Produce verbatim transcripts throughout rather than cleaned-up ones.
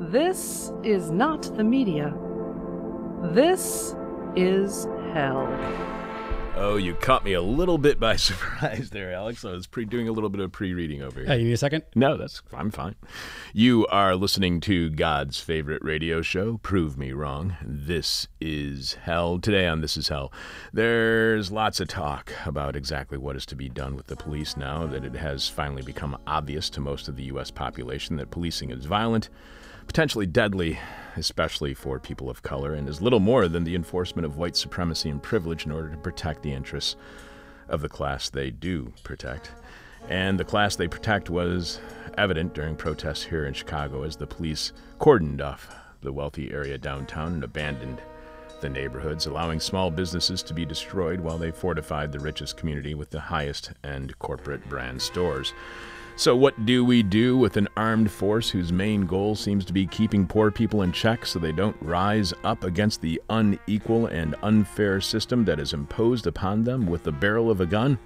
This is not the media. This is hell. Oh, you caught me a little bit by surprise there, Alex. I was pre- doing a little bit of pre-reading over here. Hey, you need a second? No, that's I'm fine. You are listening to God's favorite radio show, Prove Me Wrong. This is hell. Today on This is Hell, there's lots of talk about exactly what is to be done with the police now that it has finally become obvious to most of the U S population that policing is violent, potentially deadly, especially for people of color, and is little more than the enforcement of white supremacy and privilege in order to protect the interests of the class they do protect. And the class they protect was evident during protests here in Chicago as the police cordoned off the wealthy area downtown and abandoned the neighborhoods, allowing small businesses to be destroyed while they fortified the richest community with the highest-end corporate brand stores. So what do we do with an armed force whose main goal seems to be keeping poor people in check so they don't rise up against the unequal and unfair system that is imposed upon them with the barrel of a gun?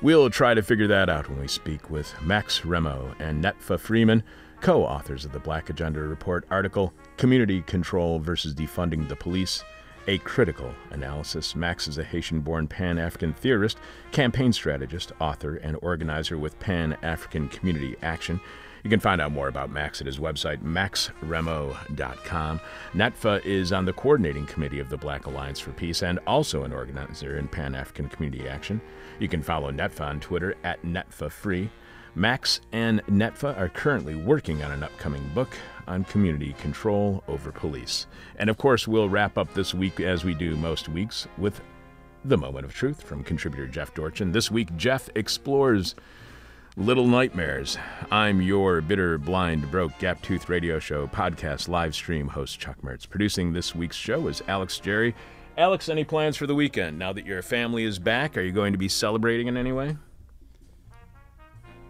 We'll try to figure that out when we speak with Max Rameau and Netfa Freeman, co-authors of the Black Agenda Report article, Community Control versus Defunding the Police, a critical analysis. Max is a Haitian-born Pan-African theorist, campaign strategist, author, and organizer with Pan-African Community Action. You can find out more about Max at his website, max rameau dot com. Netfa is on the coordinating committee of the Black Alliance for Peace and also an organizer in Pan-African Community Action. You can follow Netfa on Twitter at NetfaFree. Max and Netfa are currently working on an upcoming book on community control over police. And of course, we'll wrap up this week, as we do most weeks, with the moment of truth from contributor Jeff Dorchen. This week, Jeff explores Little Nightmares. I'm your bitter, blind, broke, gap-toothed radio show, podcast, live stream host Chuck Mertz. Producing this week's show is Alex Jerry. Alex, any plans for the weekend? Now that your family is back, are you going to be celebrating in any way?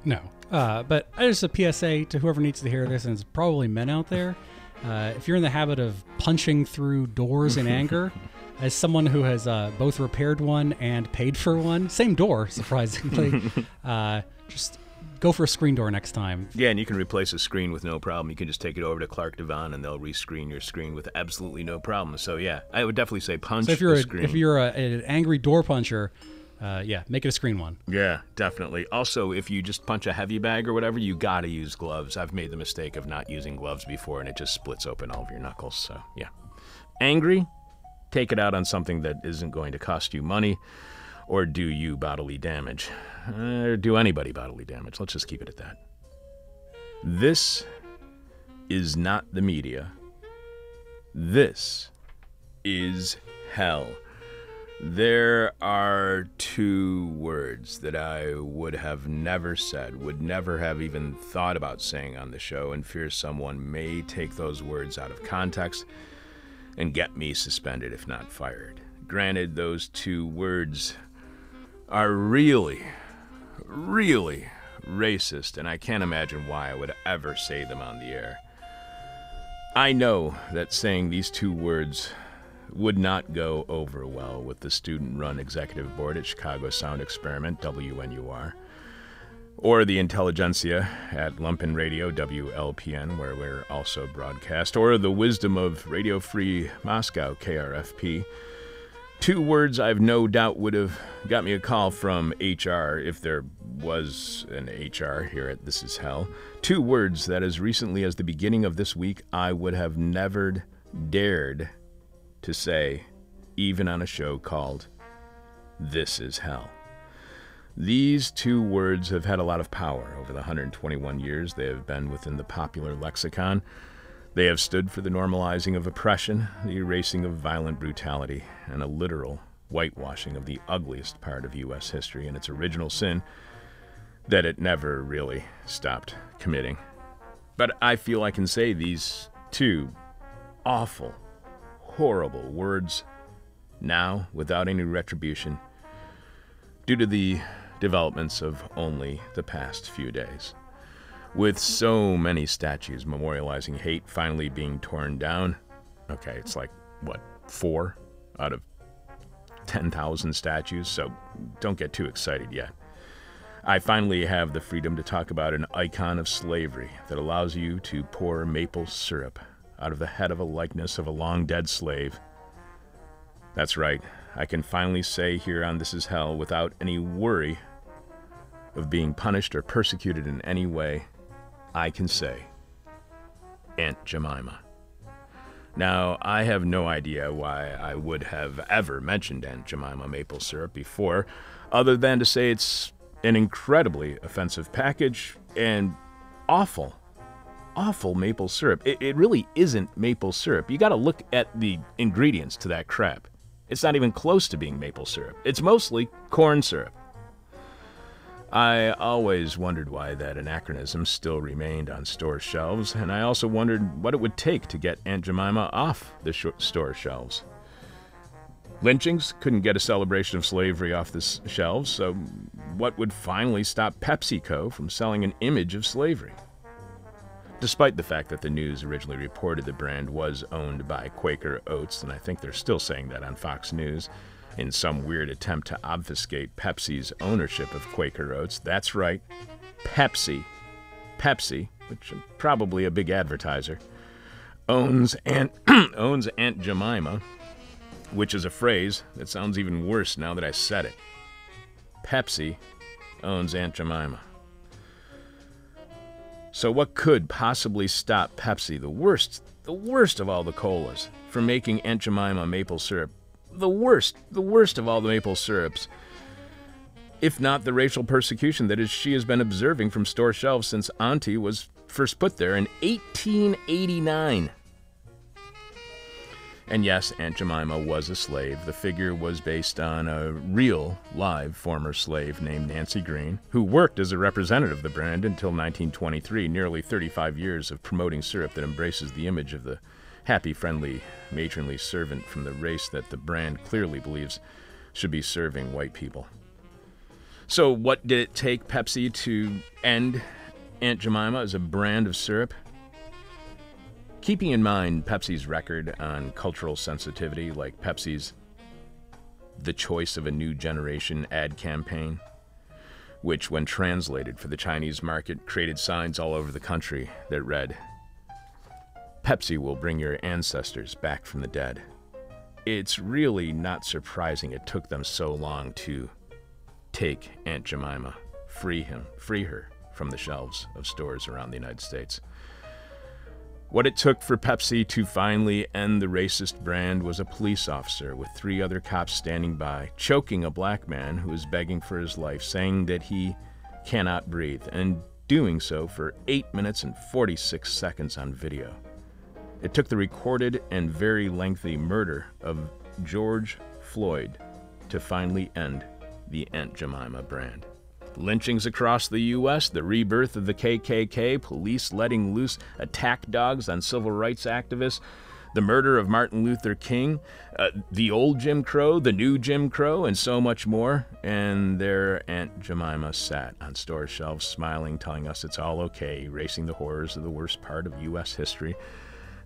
No, uh, but there's a P S A to whoever needs to hear this, and it's probably men out there. Uh, if you're in the habit of punching through doors in anger, as someone who has uh, both repaired one and paid for one, same door, surprisingly, uh, just go for a screen door next time. Yeah, and you can replace a screen with no problem. You can just take it over to Clark Devon, and they'll rescreen your screen with absolutely no problem. So yeah, I would definitely say punch so if you're the a, screen. If you're a, an angry door puncher, Uh, yeah, make it a screen one. Yeah, definitely. Also, if you just punch a heavy bag or whatever, you gotta use gloves. I've made the mistake of not using gloves before, and it just splits open all of your knuckles. So, yeah. Angry? Take it out on something that isn't going to cost you money or do you bodily damage. Or do anybody bodily damage. Let's just keep it at that. This is not the media. This is hell. There are two words that I would have never said, would never have even thought about saying on the show, and fear someone may take those words out of context and get me suspended, if not fired. Granted, those two words are really, really racist, and I can't imagine why I would ever say them on the air. I know that saying these two words would not go over well with the student-run executive board at Chicago Sound Experiment, W N U R, or the intelligentsia at Lumpen Radio, W L P N, where we're also broadcast, or the wisdom of Radio Free Moscow, K R F P. Two words I've no doubt would have got me a call from H R, if there was an H R here at This Is Hell. Two words that as recently as the beginning of this week I would have never dared to say, even on a show called This Is Hell. These two words have had a lot of power over the one hundred twenty-one years they have been within the popular lexicon. They have stood for the normalizing of oppression, the erasing of violent brutality, and a literal whitewashing of the ugliest part of U S history and its original sin that it never really stopped committing. But I feel I can say these two awful, horrible words now without any retribution due to the developments of only the past few days. With so many statues memorializing hate finally being torn down, okay, it's like, what, four out of ten thousand statues, so don't get too excited yet. I finally have the freedom to talk about an icon of slavery that allows you to pour maple syrup out of the head of a likeness of a long-dead slave. That's right, I can finally say here on This Is Hell without any worry of being punished or persecuted in any way, I can say, Aunt Jemima. Now, I have no idea why I would have ever mentioned Aunt Jemima maple syrup before, other than to say it's an incredibly offensive package and awful, awful maple syrup. It, it really isn't maple syrup. You gotta look at the ingredients to that crap. It's not even close to being maple syrup. It's mostly corn syrup. I always wondered why that anachronism still remained on store shelves, and I also wondered what it would take to get Aunt Jemima off the sh- store shelves. Lynchings couldn't get a celebration of slavery off the s- shelves, so what would finally stop PepsiCo from selling an image of slavery? Despite the fact that the news originally reported the brand was owned by Quaker Oats, and I think they're still saying that on Fox News, in some weird attempt to obfuscate Pepsi's ownership of Quaker Oats. That's right, Pepsi, Pepsi, which is probably a big advertiser, owns Aunt, owns Aunt Jemima, which is a phrase that sounds even worse now that I said it. Pepsi owns Aunt Jemima. So what could possibly stop Pepsi, the worst, the worst of all the colas, from making Aunt Jemima maple syrup? The worst, the worst of all the maple syrups, if not the racial persecution that is, she has been observing from store shelves since Auntie was first put there in eighteen eighty-nine. And yes, Aunt Jemima was a slave. The figure was based on a real, live former slave named Nancy Green, who worked as a representative of the brand until nineteen twenty-three, nearly thirty-five years of promoting syrup that embraces the image of the happy, friendly, matronly servant from the race that the brand clearly believes should be serving white people. So what did it take Pepsi to end Aunt Jemima as a brand of syrup? Keeping in mind Pepsi's record on cultural sensitivity, like Pepsi's The Choice of a New Generation ad campaign, which when translated for the Chinese market created signs all over the country that read, "Pepsi will bring your ancestors back from the dead." It's really not surprising it took them so long to take Aunt Jemima, free him, free her from the shelves of stores around the United States. What it took for Pepsi to finally end the racist brand was a police officer with three other cops standing by, choking a black man who is begging for his life, saying that he cannot breathe, and doing so for eight minutes and forty-six seconds on video. It took the recorded and very lengthy murder of George Floyd to finally end the Aunt Jemima brand. Lynchings across the U S, the rebirth of the K K K, police letting loose attack dogs on civil rights activists, the murder of Martin Luther King, uh, the old Jim Crow, the new Jim Crow, and so much more. And there Aunt Jemima sat on store shelves, smiling, telling us it's all okay, erasing the horrors of the worst part of U S history.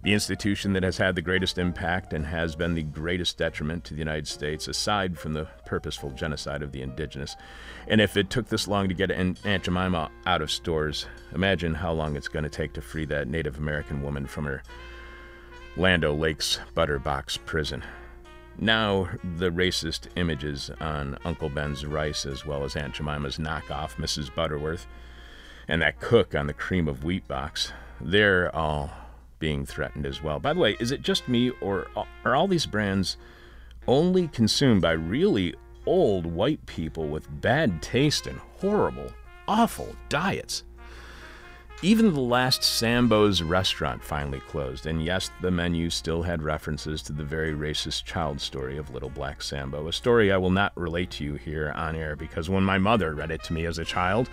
The institution that has had the greatest impact and has been the greatest detriment to the United States, aside from the purposeful genocide of the indigenous. And if it took this long to get Aunt Jemima out of stores, imagine how long it's going to take to free that Native American woman from her Land O'Lakes butterbox prison. Now, the racist images on Uncle Ben's rice, as well as Aunt Jemima's knockoff, Missus Butterworth, and that cook on the Cream of Wheat box, they're all being threatened as well. By the way, is it just me, or are all these brands only consumed by really old white people with bad taste and horrible, awful diets? Even the last Sambo's restaurant finally closed, and yes, the menu still had references to the very racist child story of Little Black Sambo, a story I will not relate to you here on air, because when my mother read it to me as a child,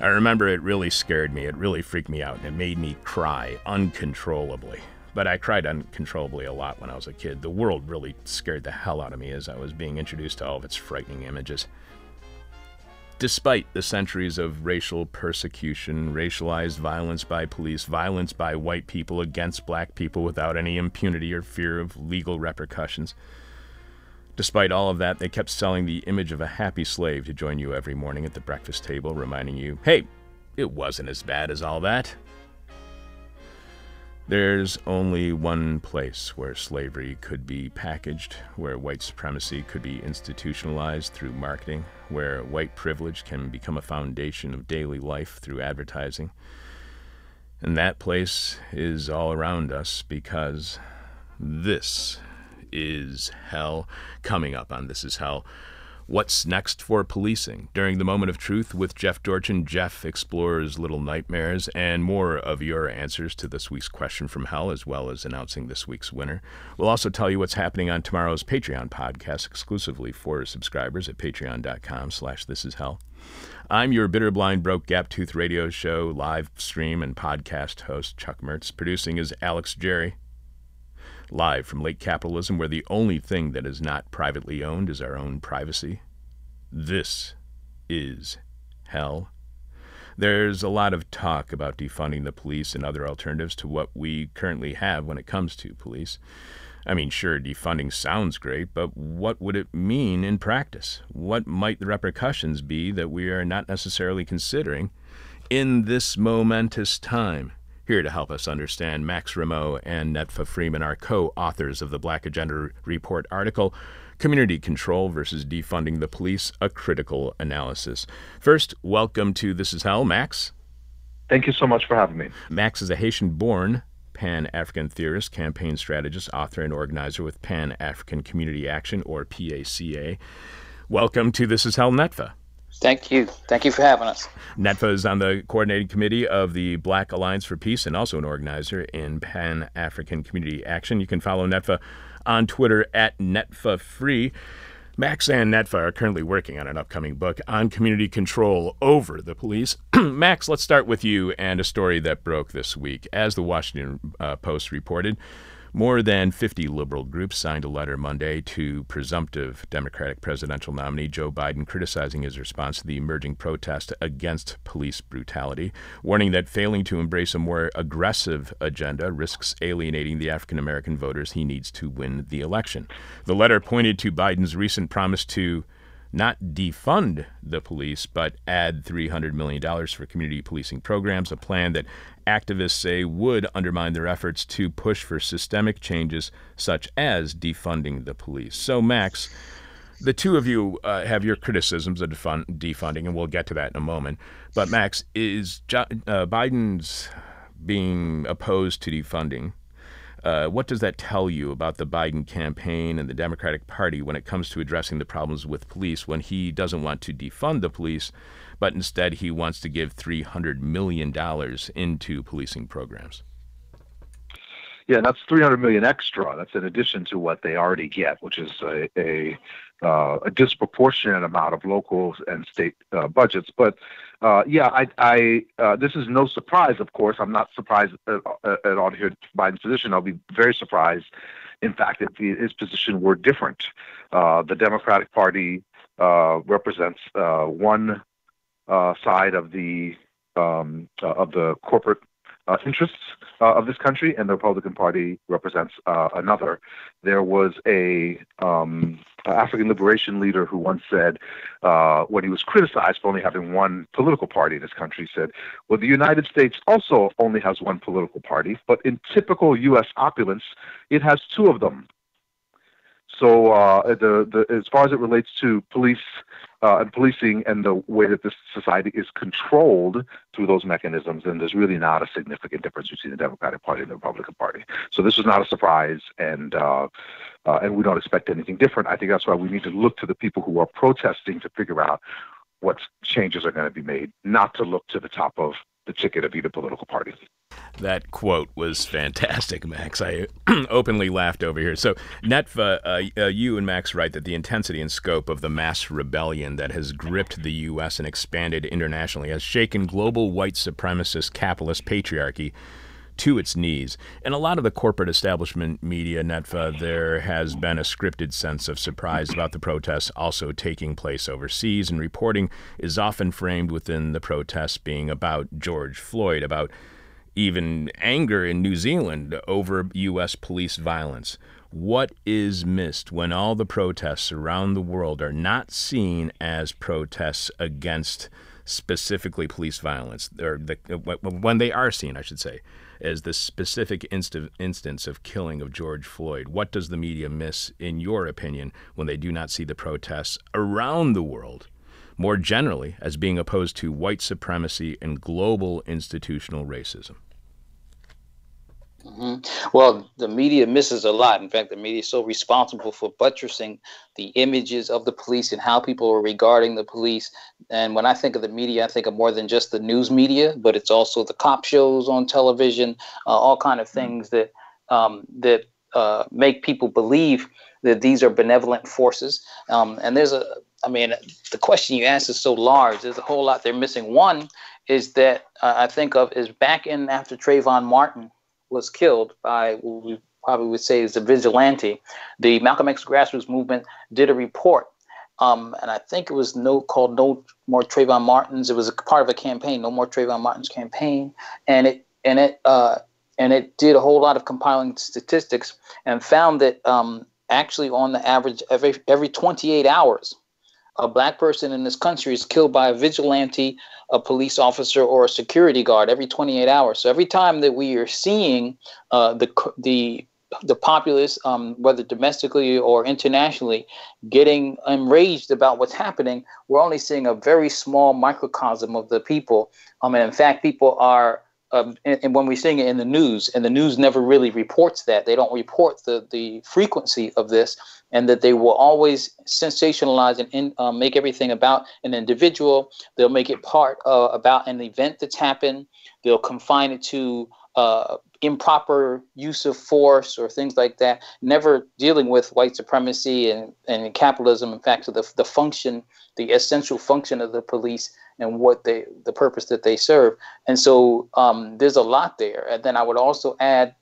I remember it really scared me, it really freaked me out, and it made me cry uncontrollably. But I cried uncontrollably a lot when I was a kid. The world really scared the hell out of me as I was being introduced to all of its frightening images. Despite the centuries of racial persecution, racialized violence by police, violence by white people against black people without any impunity or fear of legal repercussions, Despite all of that, they kept selling the image of a happy slave to join you every morning at the breakfast table, reminding you, hey, it wasn't as bad as all that. There's only one place where slavery could be packaged, where white supremacy could be institutionalized through marketing, where white privilege can become a foundation of daily life through advertising. And that place is all around us, because this is hell. Coming up on This Is Hell, what's next for policing? During the Moment of Truth with Jeff Dorchen, Jeff explores little nightmares and more of your answers to this week's question from hell, as well as announcing this week's winner. We'll also tell you what's happening on tomorrow's Patreon podcast, exclusively for subscribers at patreon dot com slash this is hell. I'm your bitter, blind, broke, gap-toothed radio show, live stream, and podcast host, Chuck Mertz. Producing is Alex Jerry. Live from late capitalism, where the only thing that is not privately owned is our own privacy. This is hell. There's a lot of talk about defunding the police and other alternatives to what we currently have when it comes to police. I mean, sure, defunding sounds great, but what would it mean in practice? What might the repercussions be that we are not necessarily considering in this momentous time? Here to help us understand, Max Rameau and Netfa Freeman are co-authors of the Black Agenda Report article, Community Control versus Defunding the Police, a Critical Analysis. First, welcome to This Is Hell, Max. Thank you so much for having me. Max is a Haitian-born Pan-African theorist, campaign strategist, author, and organizer with Pan-African Community Action, or P A C A. Welcome to This Is Hell, Netfa. Thank you. Thank you for having us. Netfa is on the coordinating committee of the Black Alliance for Peace and also an organizer in Pan-African Community Action. You can follow Netfa on Twitter at NetfaFree. Max and Netfa are currently working on an upcoming book on community control over the police. Max, let's start with you and a story that broke this week. As the Washington uh, Post reported, more than fifty liberal groups signed a letter Monday to presumptive Democratic presidential nominee Joe Biden, criticizing his response to the emerging protest against police brutality, warning that failing to embrace a more aggressive agenda risks alienating the African-American voters he needs to win the election. The letter pointed to Biden's recent promise to not defund the police, but add three hundred million dollars for community policing programs, a plan that activists say would undermine their efforts to push for systemic changes such as defunding the police. So, Max, the two of you uh, have your criticisms of defund defunding, and we'll get to that in a moment. But, Max, is jo- uh, Biden's being opposed to defunding, Uh, what does that tell you about the Biden campaign and the Democratic Party when it comes to addressing the problems with police, when he doesn't want to defund the police, but instead he wants to give three hundred million dollars into policing programs? Yeah, that's three hundred million dollars extra. That's in addition to what they already get, which is a, a, uh, a disproportionate amount of local and state uh, budgets. But uh, yeah, I, I uh, this is no surprise, of course. I'm not surprised at, at all to hear Biden's position. I'll be very surprised, in fact, if his position were different. Uh, the Democratic Party uh, represents uh, one uh, side of the um, uh, of the corporate Uh, interests uh, of this country, and the Republican Party represents uh, another. There was a um, African liberation leader who once said, uh, when he was criticized for only having one political party in this country, said, well, the United States also only has one political party, but in typical U S opulence, it has two of them. So uh, the, the, as far as it relates to police uh, and policing and the way that this society is controlled through those mechanisms, then there's really not a significant difference between the Democratic Party and the Republican Party. So this was not a surprise, and uh, uh, and we don't expect anything different. I think that's why we need to look to the people who are protesting to figure out what changes are going to be made, not to look to the top of the ticket of either political party. That quote was fantastic, Max. I openly laughed over here. So, Netfa, uh, uh, you and Max write that the intensity and scope of the mass rebellion that has gripped the U S and expanded internationally has shaken global white supremacist capitalist patriarchy to its knees. In a lot of the corporate establishment media, Netfa, there has been a scripted sense of surprise about the protests also taking place overseas, and reporting is often framed within the protests being about George Floyd, about even anger in New Zealand over U S police violence. What is missed when all the protests around the world are not seen as protests against specifically police violence, or the, when they are seen, I should say, as the specific insta- instance of killing of George Floyd? What does the media miss, in your opinion, when they do not see the protests around the world more generally as being opposed to white supremacy and global institutional racism? Mm-hmm. Well, the media misses a lot. In fact, the media is so responsible for buttressing the images of the police and how people are regarding the police. And when I think of the media, I think of more than just the news media, but it's also the cop shows on television, uh, all kind of things that um, that uh, make people believe that these are benevolent forces. Um, and there's a, I mean, the question you asked is so large. There's a whole lot they're missing. One is that uh, I think of is back in after Trayvon Martin was killed by what we probably would say is a vigilante, the Malcolm X Grassroots Movement did a report, um, and I think it was no called No More Trayvon Martins. It was a part of a campaign, No More Trayvon Martins campaign, and it and it uh, and it did a whole lot of compiling statistics and found that um, actually on the average every every twenty-eight hours, a black person in this country is killed by a vigilante, a police officer, or a security guard every twenty-eight hours. So every time that we are seeing uh, the the the populace, um, whether domestically or internationally, getting enraged about what's happening, we're only seeing a very small microcosm of the people. Um, and in fact, people are, um, and, and when we're seeing it in the news, and the news never really reports that. They don't report the the frequency of this, and that they will always sensationalize and in, um, make everything about an individual. They'll make it part uh, about an event that's happened. They'll confine it to uh, improper use of force or things like that, never dealing with white supremacy and, and capitalism, in fact, so the, the function, the essential function of the police and what they, the purpose that they serve. And so um, there's a lot there. And then I would also add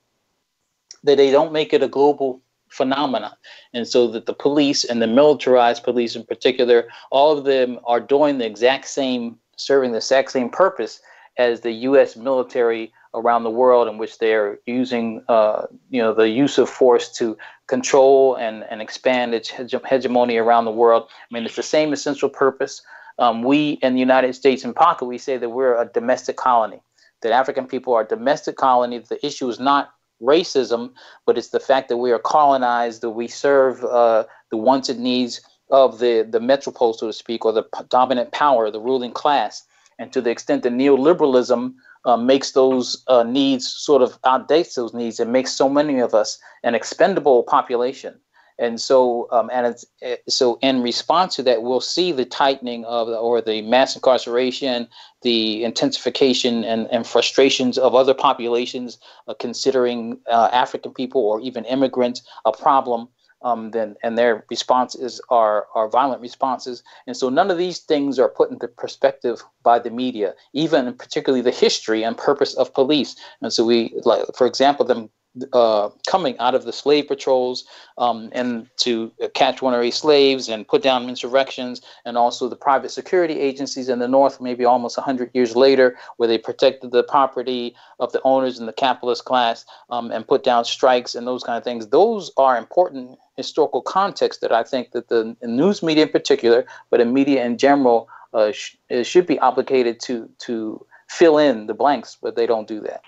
that they don't make it a global phenomena, and so that the police and the militarized police in particular, all of them are doing the exact same, serving the exact same purpose as the U S military around the world, in which they're using uh, you know, the use of force to control and, and expand its hegemony around the world. I mean, it's the same essential purpose. Um, we in the United States in pocket, we say that we're a domestic colony, that African people are a domestic colony. The issue is not racism, but it's the fact that we are colonized, that we serve uh, the wants and needs of the, the metropole, so to speak, or the p- dominant power, the ruling class. And to the extent that neoliberalism uh, makes those uh, needs, sort of outdates those needs, it makes so many of us an expendable population. And so, um, and it's, it, so in response to that, we'll see the tightening of, or the mass incarceration, the intensification and, and frustrations of other populations uh, considering uh, African people or even immigrants a problem. Um, then and their responses are are violent responses. And so none of these things are put into perspective by the media, even particularly the history and purpose of police. And so we, like, for example, them. Uh, coming out of the slave patrols um, and to catch runaway slaves and put down insurrections, and also the private security agencies in the North, maybe almost one hundred years later, where they protected the property of the owners and the capitalist class um, and put down strikes and those kind of things. Those are important historical contexts that I think that the news media in particular, but in media in general, uh, sh- should be obligated to to fill in the blanks, but they don't do that.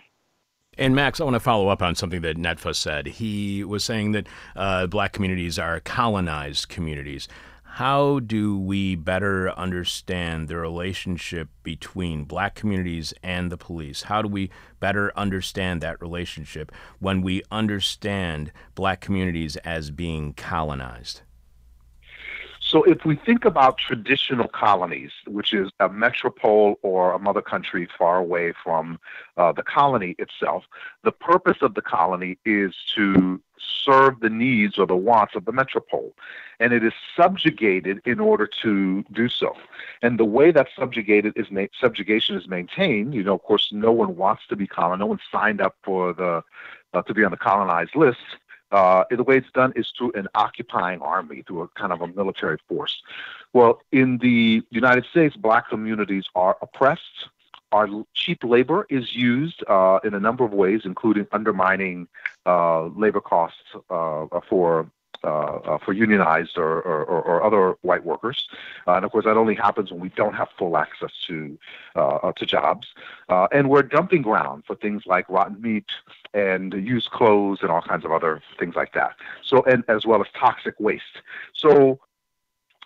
And Max, I want to follow up on something that Netfa said. He was saying that uh, black communities are colonized communities. How do we better understand the relationship between black communities and the police? How do we better understand that relationship when we understand black communities as being colonized? So if we think about traditional colonies, which is a metropole or a mother country far away from uh, the colony itself, the purpose of the colony is to serve the needs or the wants of the metropole. And it is subjugated in order to do so. And the way that subjugated is ma- subjugation is maintained, you know, of course, no one wants to be colonized. No one signed up for the uh, to be on the colonized list. Uh, the way it's done is through an occupying army, through a kind of a military force. Well, in the United States, black communities are oppressed, Our cheap labor is used uh, in a number of ways, including undermining uh, labor costs uh, for uh, for unionized or, or, or other white workers. Uh, and of course, that only happens when we don't have full access to uh, to jobs. Uh, and we're a dumping ground for things like rotten meat and used clothes and all kinds of other things like that. So, and as well as toxic waste. So,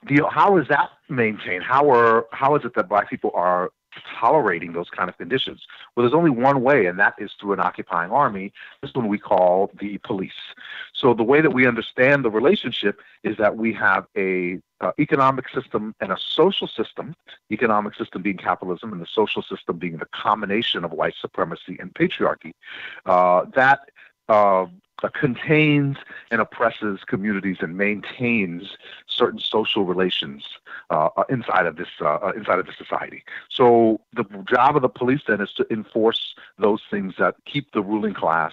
the, how is that maintained? How are how is it that Black people are tolerating those kind of conditions? Well, there's only one way, and that is through an occupying army. This one we call the police. So the way that we understand the relationship is that we have a uh, economic system and a social system, economic system being capitalism and the social system being the combination of white supremacy and patriarchy, uh, that uh, contains and oppresses communities and maintains certain social relations uh, inside of this uh, inside of the society. So the job of the police then is to enforce those things that keep the ruling class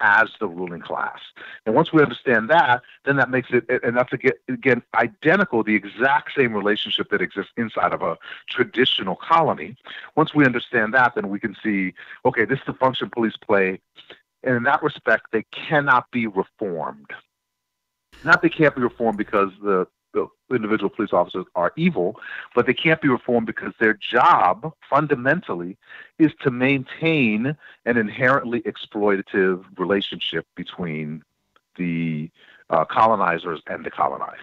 as the ruling class. And once we understand that, then that makes it, and that's again identical, the exact same relationship that exists inside of a traditional colony. Once we understand that, then we can see, okay, this is the function police play. And in that respect, they cannot be reformed. Not they can't be reformed because the, the individual police officers are evil, but they can't be reformed because their job, fundamentally, is to maintain an inherently exploitative relationship between the uh, colonizers and the colonized.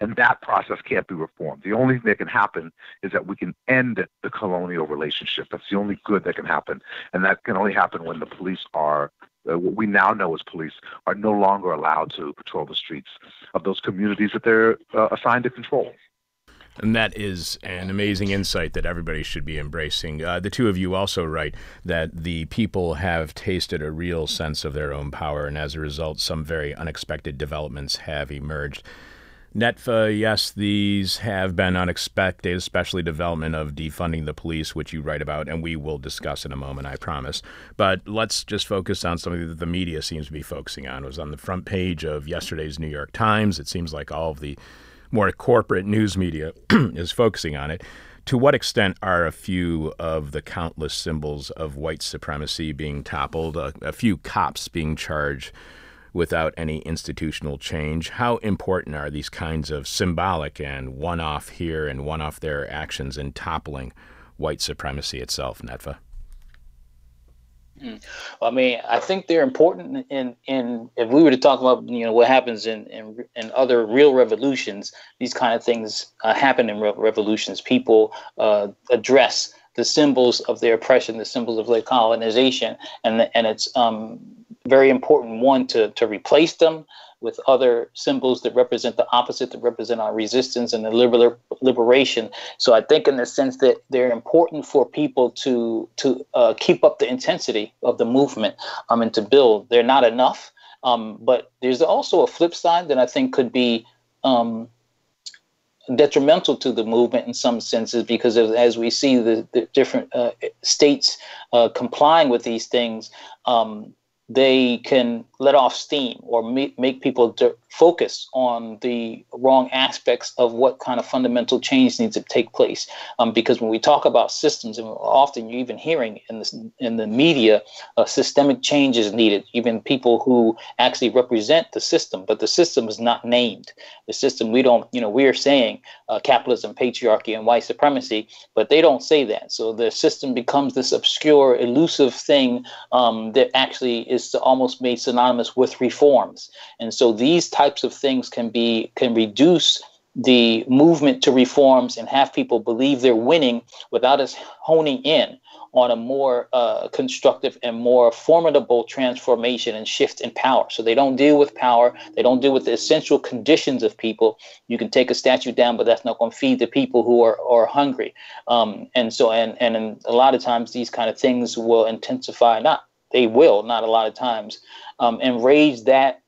And that process can't be reformed. The only thing that can happen is that we can end the colonial relationship. That's the only good that can happen. And that can only happen when the police are... Uh, what we now know as police are no longer allowed to patrol the streets of those communities that they're uh, assigned to control. And that is an amazing insight that everybody should be embracing. Uh, the two of you also write that the people have tasted a real sense of their own power, and as a result, some very unexpected developments have emerged. Netfa, yes, these have been unexpected, especially development of defunding the police, which you write about, and we will discuss in a moment, I promise. But let's just focus on something that the media seems to be focusing on. It was on the front page of yesterday's New York Times. It seems like all of the more corporate news media is focusing on it. To what extent are a few of the countless symbols of white supremacy being toppled, a, a few cops being charged without any institutional change? How important are these kinds of symbolic and one-off here and one-off there actions in toppling white supremacy itself, Netfa? I mean, I think they're important. And in, in, if we were to talk about, you know, what happens in, in, in other real revolutions, these kind of things uh, happen in re revolutions. People uh, address the symbols of their oppression, the symbols of their colonization, and the, and it's um, very important, one, to, to replace them with other symbols that represent the opposite, that represent our resistance and the liberal liberation. So I think in the sense that they're important for people to to uh, keep up the intensity of the movement um, and to build. They're not enough, um, but there's also a flip side that I think could be um, detrimental to the movement in some senses, because as, as we see the, the different uh, states uh, complying with these things, um, they can let off steam or make, make people focus on the wrong aspects of what kind of fundamental change needs to take place. Um, because when we talk about systems, and often you're even hearing in the, in the media, uh, systemic change is needed, even people who actually represent the system, but the system is not named. The system, we don't, you know, we are saying uh, capitalism, patriarchy, and white supremacy, but they don't say that. So the system becomes this obscure, elusive thing um, that actually is is to almost made synonymous with reforms. And so these types of things can be can reduce the movement to reforms and have people believe they're winning without us honing in on a more uh, constructive and more formidable transformation and shift in power. So they don't deal with power. They don't deal with the essential conditions of people. You can take a statue down, but that's not going to feed the people who are, are hungry. Um, and so and, and a lot of times these kind of things will intensify, not They will, not a lot of times, um, enrage that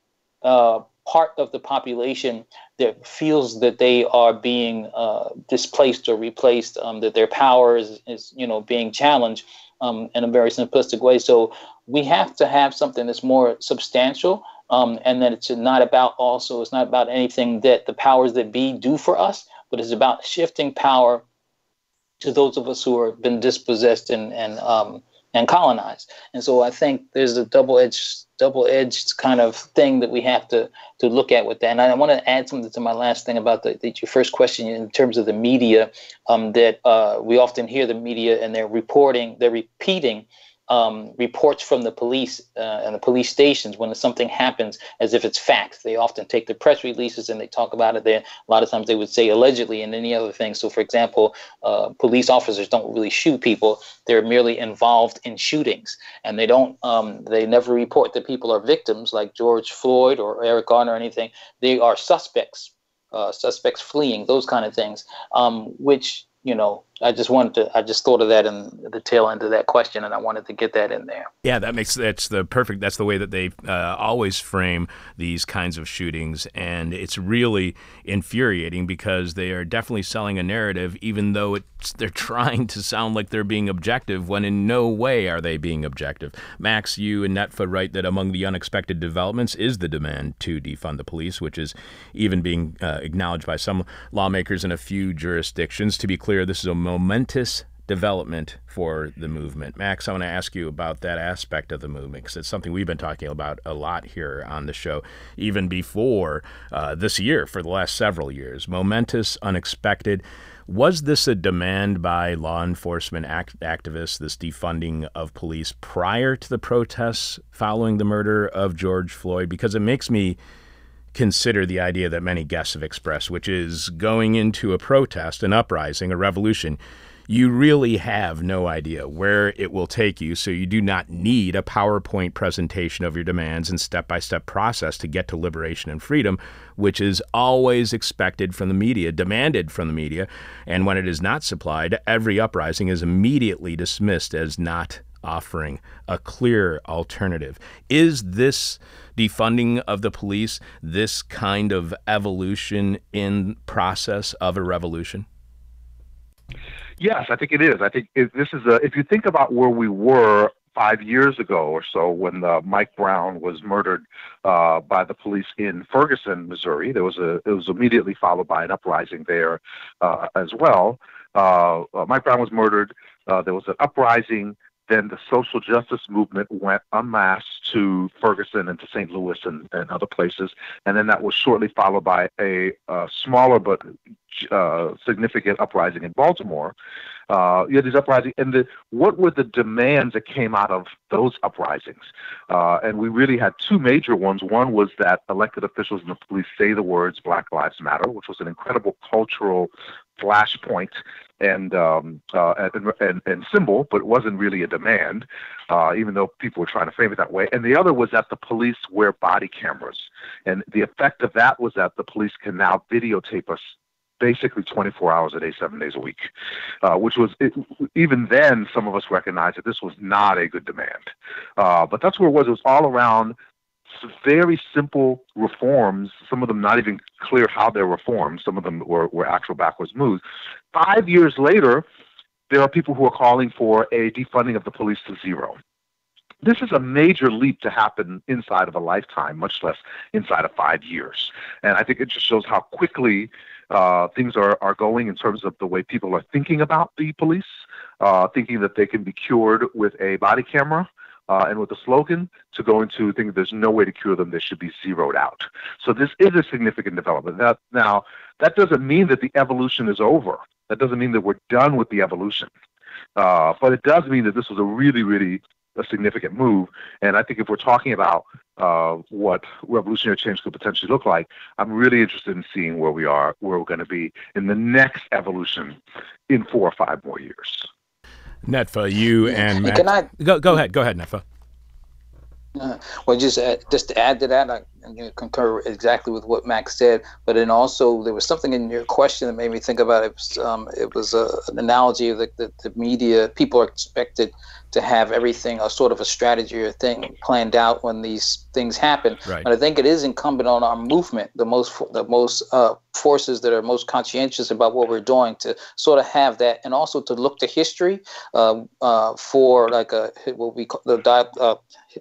uh, part of the population that feels that they are being uh, displaced or replaced, um, that their power is, is, you know, being challenged um, in a very simplistic way. So we have to have something that's more substantial, um, and that it's not about also, it's not about anything that the powers that be do for us, but it's about shifting power to those of us who have been dispossessed and and um, and colonized. And so I think there's a double-edged double-edged kind of thing that we have to to look at with that. And I want to add something to my last thing about the, the your first question in terms of the media, um, that uh, we often hear the media and they're reporting, they're repeating Um, reports from the police uh, and the police stations when something happens as if it's facts. They often take the press releases and they talk about it there. A lot of times they would say allegedly and any other thing. So, for example, uh, police officers don't really shoot people. They're merely involved in shootings. And they don't, um, they never report that people are victims like George Floyd or Eric Garner or anything. They are suspects, uh, suspects fleeing, those kind of things, um, which, you know, I just wanted to, I just thought of that in the tail end of that question, and I wanted to get that in there. Yeah, that makes, that's the perfect, that's the way that they uh, always frame these kinds of shootings. And it's really infuriating because they are definitely selling a narrative, even though it's, they're trying to sound like they're being objective when in no way are they being objective. Max, you and Netfa write that among the unexpected developments is the demand to defund the police, which is even being uh, acknowledged by some lawmakers in a few jurisdictions. To be clear, this is a momentous development for the movement. Max, I want to ask you about that aspect of the movement, because it's something we've been talking about a lot here on the show, even before uh, this year, for the last several years. Momentous, unexpected. Was this a demand by law enforcement act activists, this defunding of police, prior to the protests following the murder of George Floyd? Because it makes me consider the idea that many guests have expressed, which is going into a protest, an uprising, a revolution, you really have no idea where it will take you, so you do not need a PowerPoint presentation of your demands and step-by-step process to get to liberation and freedom, which is always expected from the media, demanded from the media, and when it is not supplied, every uprising is immediately dismissed as not offering a clear alternative. Is this defunding of the police this kind of evolution in process of a revolution? Yes, I think it is. I think if this is a, if you think about where we were five years ago or so when uh, Mike Brown was murdered uh, by the police in Ferguson, Missouri, there was a, it was immediately followed by an uprising there uh, as well. Uh, uh, Mike Brown was murdered. Uh, there was an uprising. Then the social justice movement went en masse to Ferguson and to Saint Louis and, and other places. And then that was shortly followed by a uh, smaller but uh, significant uprising in Baltimore. Uh, you had these uprisings. And the, what were the demands that came out of those uprisings? Uh, and we really had two major ones. One was that elected officials and the police say the words Black Lives Matter, which was an incredible cultural flashpoint and um, uh, and, and and symbol, but it wasn't really a demand, uh, even though people were trying to frame it that way. And the other was that the police wear body cameras, and the effect of that was that the police can now videotape us basically twenty-four hours a day, seven days a week, uh, which was, it, even then, some of us recognized that this was not a good demand. Uh, but that's where it was. It was all around very simple reforms, some of them not even clear how they're reforms, some of them were, were actual backwards moves. Five years later, there are people who are calling for a defunding of the police to zero. This is a major leap to happen inside of a lifetime, much less inside of five years. And I think it just shows how quickly uh, things are, are going in terms of the way people are thinking about the police, uh, thinking that they can be cured with a body camera. Uh, and with the slogan to go into thinking there's no way to cure them, they should be zeroed out. So this is a significant development. That, now, that doesn't mean that the evolution is over. That doesn't mean that we're done with the evolution. Uh, but it does mean that this was a really, really a significant move. And I think if we're talking about uh, what revolutionary change could potentially look like, I'm really interested in seeing where we are, where we're going to be in the next evolution in four or five more years. Netfa, you and Max. Can I, go, go ahead. Go ahead, Netfa. Uh, well, just uh, just to add to that, I concur exactly with what Max said, but then also there was something in your question that made me think about it. It was, um, it was uh, an analogy of the, the, the media. People are expected to have everything, a sort of a strategy or thing planned out when these things happen. Right. But I think it is incumbent on our movement, the most the most uh, forces that are most conscientious about what we're doing, to sort of have that, and also to look to history uh, uh, for like a what we call the uh,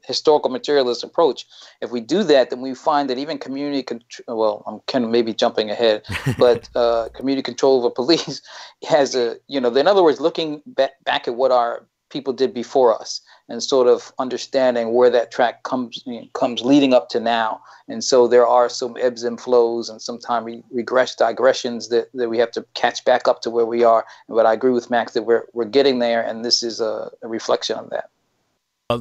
historical materialist approach. If we do that, then we we find that even community control, well, I'm kind of maybe jumping ahead, but uh, community control over police has a, you know, in other words, looking back, back at what our people did before us and sort of understanding where that track comes you know, comes leading up to now. And so there are some ebbs and flows and sometimes re- regress digressions that, that we have to catch back up to where we are. But I agree with Max that we're we're getting there, and this is a, a reflection on that.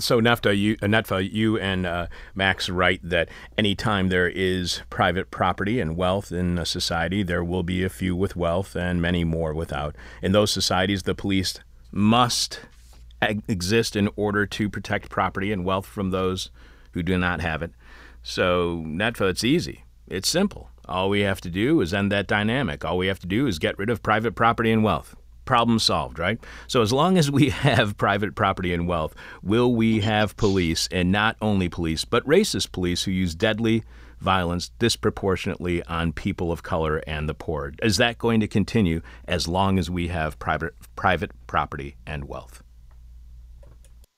So, Netfa, you, uh, Netfa, you and uh, Max write that anytime there is private property and wealth in a society, there will be a few with wealth and many more without. In those societies, the police must ag- exist in order to protect property and wealth from those who do not have it. So, Netfa, it's easy. It's simple. All we have to do is end that dynamic. All we have to do is get rid of private property and wealth. Problem solved, right? So as long as we have private property and wealth, will we have police, and not only police, but racist police who use deadly violence disproportionately on people of color and the poor? Is that going to continue as long as we have private private property and wealth?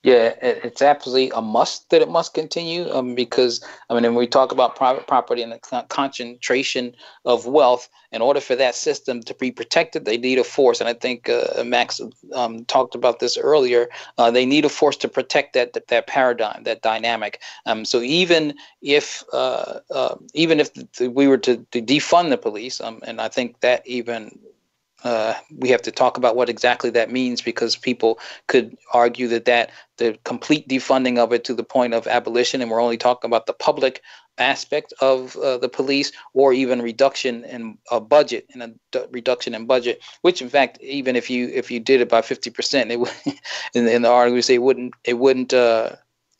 Yeah, it's absolutely a must that it must continue um, because, I mean, when we talk about private property and the con- concentration of wealth, in order for that system to be protected, they need a force. And I think uh, Max um, talked about this earlier. Uh, they need a force to protect that that, that paradigm, that dynamic. Um, so even if uh, uh, even if th- we were to, to defund the police, um, and I think that even Uh, we have to talk about what exactly that means, because people could argue that, that the complete defunding of it to the point of abolition, and we're only talking about the public aspect of uh, the police, or even reduction in a uh, budget and a d- reduction in budget, which in fact, even if you if you did it by fifty percent, it would, in, in the article we say it wouldn't it wouldn't uh,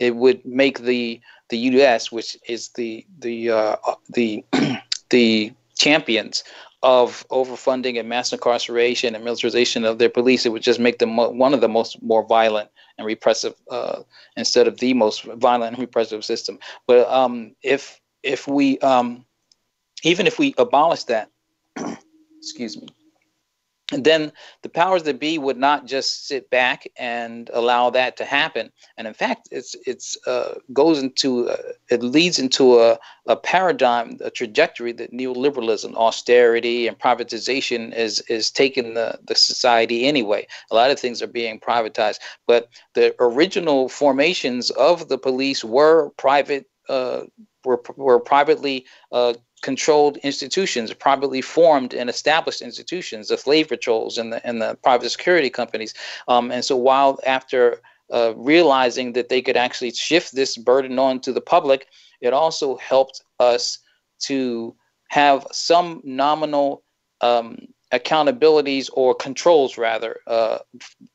it would make the the U S, which is the the uh, the the champions of overfunding and mass incarceration and militarization of their police, it would just make them mo- one of the most more violent and repressive, uh, instead of the most violent and repressive system. But um, if if we um, even if we abolish that, excuse me, then the powers that be would not just sit back and allow that to happen. And in fact, it's it's uh, goes into uh, it leads into a. a paradigm, a trajectory that neoliberalism, austerity, and privatization is is taking the, the society anyway. A lot of things are being privatized, but the original formations of the police were private, uh, were were privately uh, controlled institutions, privately formed and established institutions, the slave patrols and the and the private security companies. Um, and so, while after uh, realizing that they could actually shift this burden onto the public, it also helped us to have some nominal um, accountabilities or controls, rather, uh,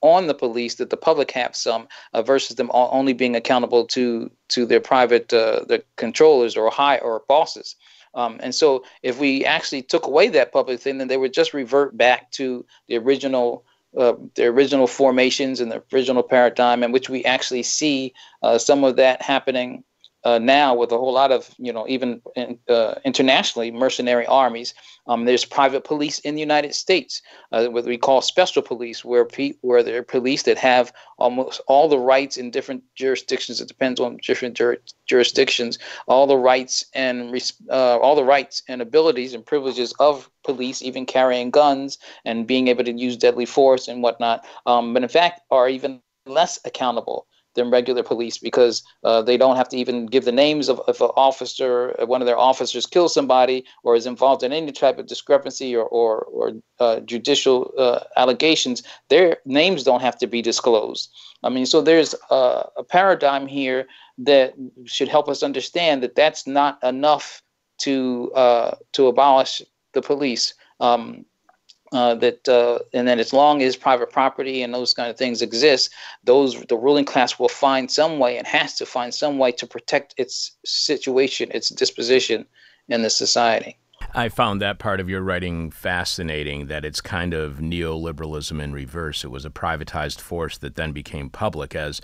on the police that the public have some, uh, versus them only being accountable to to their private uh, the controllers or high or bosses. Um, and so, if we actually took away that public thing, then they would just revert back to the original. Uh, the original formations and the original paradigm, in which we actually see uh, some of that happening uh, now with a whole lot of, you know, even in, uh, internationally, mercenary armies. Um, there's private police in the United States, uh, what we call special police, where pe- where there are police that have almost all the rights in different jurisdictions. It depends on different jur- jurisdictions, all the rights and res- uh, all the rights and abilities and privileges of police, even carrying guns and being able to use deadly force and whatnot, um, but in fact are even less accountable than regular police, because uh, they don't have to even give the names of if an officer, one of their officers kills somebody or is involved in any type of discrepancy or or, or uh, judicial uh, allegations. Their names don't have to be disclosed. I mean, so there's a, a paradigm here that should help us understand that that's not enough to uh, to abolish the police, um, uh, that uh, and then as long as private property and those kind of things exist, those the ruling class will find some way and has to find some way to protect its situation, its disposition in the society. I found that part of your writing fascinating, that it's kind of neoliberalism in reverse. It was a privatized force that then became public, as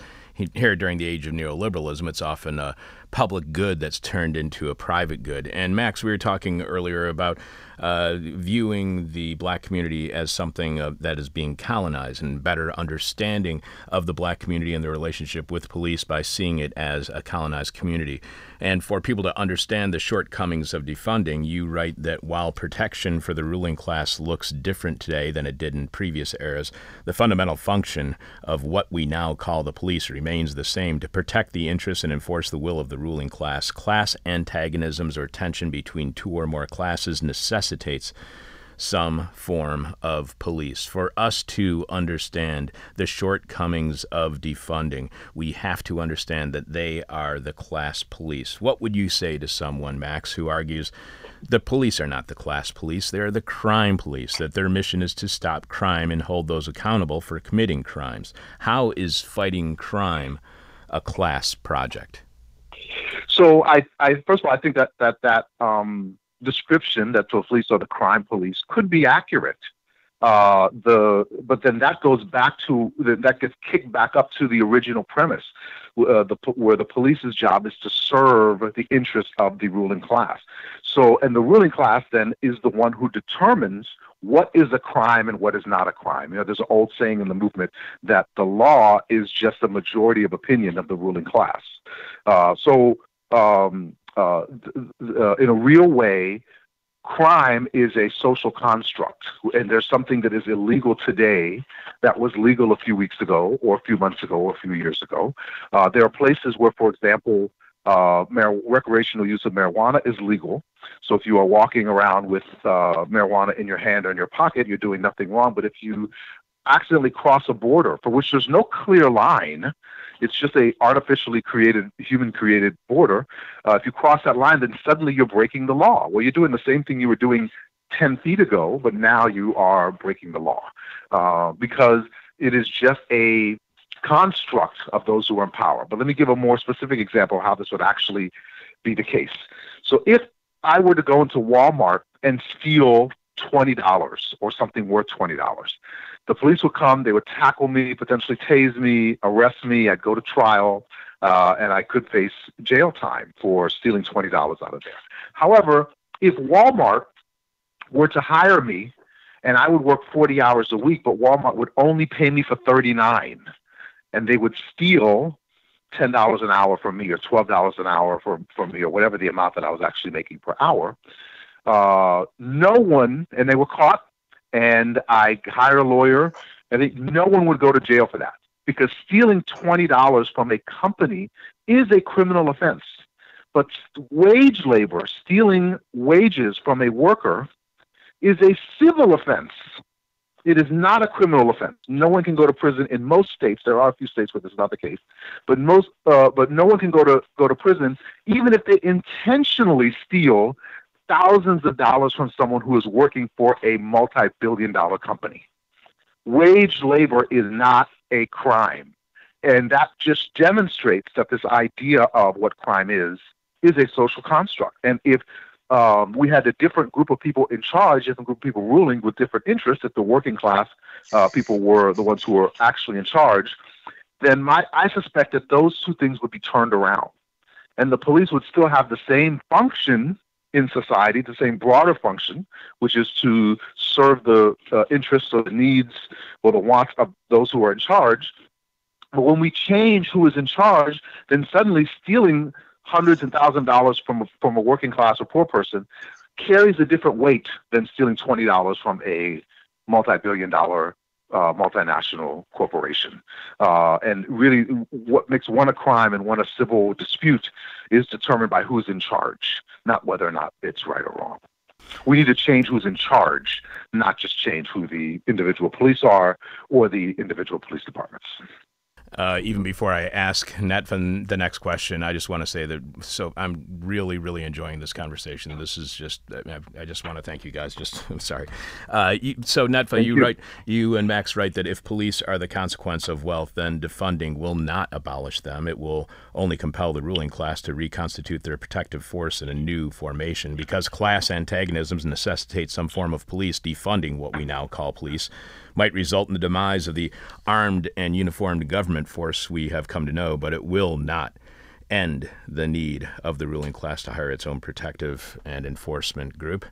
here during the age of neoliberalism, it's often a public good that's turned into a private good. And Max, we were talking earlier about uh, viewing the black community as something uh, that is being colonized, and better understanding of the black community and their relationship with police by seeing it as a colonized community. And for people to understand the shortcomings of defunding, you write that while protection for the ruling class looks different today than it did in previous eras, the fundamental function of what we now call the police remains the same: to protect the interests and enforce the will of the ruling class. Class antagonisms or tension between two or more classes necessitates some form of police. For us to understand the shortcomings of defunding, we have to understand that they are the class police. What would you say to someone, Max, who argues the police are not the class police, they're the crime police, that their mission is to stop crime and hold those accountable for committing crimes? How is fighting crime a class project? So I, I, first of all, I think that that, that um, description that the police are the crime police could be accurate. Uh, the but then that goes back to that gets kicked back up to the original premise, uh, the, where the police's job is to serve the interests of the ruling class. So, and the ruling class then is the one who determines what is a crime and what is not a crime. You know, there's an old saying in the movement that the law is just a majority of opinion of the ruling class. Uh, so. Um, uh, uh, in a real way, crime is a social construct, and there's something that is illegal today that was legal a few weeks ago, or a few months ago, or a few years ago. Uh, there are places where, for example, uh, mar- recreational use of marijuana is legal. So if you are walking around with uh, marijuana in your hand or in your pocket, you're doing nothing wrong. But if you accidentally cross a border for which there's no clear line, it's just a artificially created, human-created border. Uh, if you cross that line, then suddenly you're breaking the law. Well, you're doing the same thing you were doing ten feet ago, but now you are breaking the law, uh, because it is just a construct of those who are in power. But let me give a more specific example of how this would actually be the case. So if I were to go into Walmart and steal twenty dollars or something worth twenty dollars, the police would come, they would tackle me, potentially tase me, arrest me, I'd go to trial, uh, and I could face jail time for stealing twenty dollars out of there. However, if Walmart were to hire me, and I would work forty hours a week, but Walmart would only pay me for thirty-nine, and they would steal ten dollars an hour from me, or twelve dollars an hour from, from me, or whatever the amount that I was actually making per hour, uh, no one, and they were caught, and I hire a lawyer, I think no one would go to jail for that, because stealing twenty dollars from a company is a criminal offense. But wage labor, stealing wages from a worker, is a civil offense. It is not a criminal offense. No one can go to prison in most states. There are a few states where this is not the case, but most, uh, but no one can go to go to prison even if they intentionally steal thousands of dollars from someone who is working for a multi-billion dollar company. Wage labor is not a crime. And that just demonstrates that this idea of what crime is, is a social construct. And if um, we had a different group of people in charge, different group of people ruling with different interests, if the working class uh, people were the ones who were actually in charge, then my, I suspect that those two things would be turned around. And the police would still have the same function in society, the same broader function, which is to serve the uh, interests or the needs or the wants of those who are in charge. But when we change who is in charge, then suddenly stealing hundreds and thousands of dollars from a, from a working class or poor person carries a different weight than stealing twenty dollars from a multi-billion dollar uh, multinational corporation. Uh, and really what makes one a crime and one a civil dispute is determined by who's in charge, not whether or not it's right or wrong. We need to change who's in charge, not just change who the individual police are or the individual police departments. Uh, even before I ask Netfa the next question, I just want to say that so I'm really, really enjoying this conversation. This is just, I just want to thank you guys. Just, I'm sorry. Uh, you, so Netfa, you, you write, you and Max write that if police are the consequence of wealth, then defunding will not abolish them. It will only compel the ruling class to reconstitute their protective force in a new formation. Because class antagonisms necessitate some form of police, defunding what we now call police might result in the demise of the armed and uniformed government force we have come to know, but it will not end the need of the ruling class to hire its own protective and enforcement group.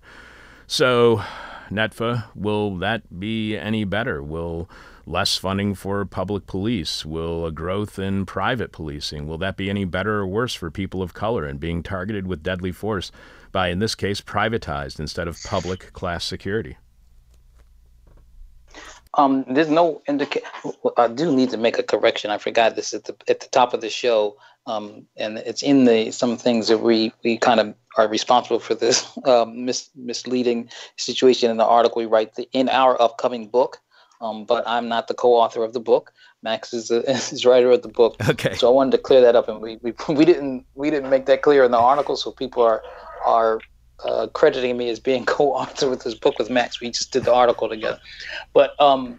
So, Netfa, will that be any better? Will less funding for public police? Will a growth in private policing? Will that be any better or worse for people of color and being targeted with deadly force by, in this case, privatized instead of public class security? Um, there's no indication. I do need to make a correction. I forgot this at the at the top of the show, um, and it's in the some things that we we kind of are responsible for this um, mis misleading situation in the article we write the, in our upcoming book. Um, but I'm not the co-author of the book. Max is the is writer of the book. Okay. So I wanted to clear that up, and we we we didn't we didn't make that clear in the article, so people are are. Uh, crediting me as being co-author with this book with Max. We just did the article together. But um,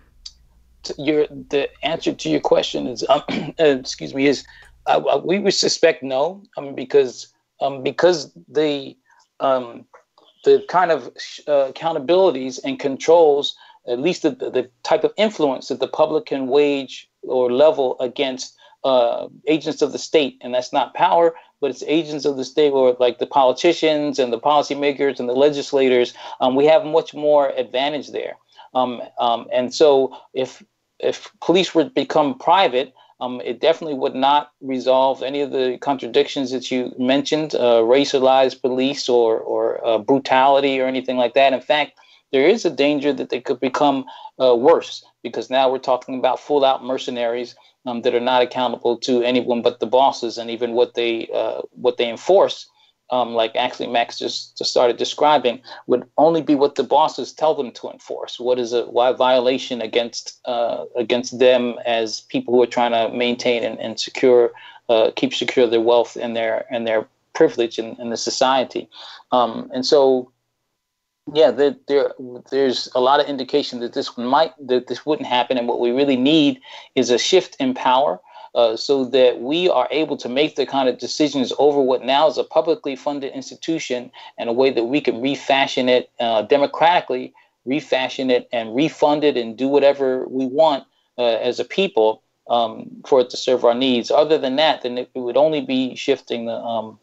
to your, the answer to your question is, um, excuse me, is uh, we would suspect no, um, because um, because the um, the kind of uh, accountabilities and controls, at least the, the type of influence that the public can wage or level against uh, agents of the state, and that's not power, but it's agents of the state, or like the politicians and the policymakers and the legislators. Um, we have much more advantage there. Um, um, and so if if police were to become private, um, it definitely would not resolve any of the contradictions that you mentioned, uh, racialized police or, or uh, brutality or anything like that. In fact, there is a danger that they could become uh, worse, because now we're talking about full out mercenaries Um, that are not accountable to anyone but the bosses, and even what they uh, what they enforce, um, like actually Max just, just started describing, would only be what the bosses tell them to enforce. What is a why violation against uh, against them as people who are trying to maintain and, and secure, uh, keep secure their wealth and their and their privilege in, in the society, um, and so. Yeah, there, there, there's a lot of indication that this might, that this wouldn't happen, and what we really need is a shift in power, uh, so that we are able to make the kind of decisions over what now is a publicly funded institution, and a way that we can refashion it uh, democratically, refashion it and refund it, and do whatever we want uh, as a people um, for it to serve our needs. Other than that, then it, it would only be shifting the. Um,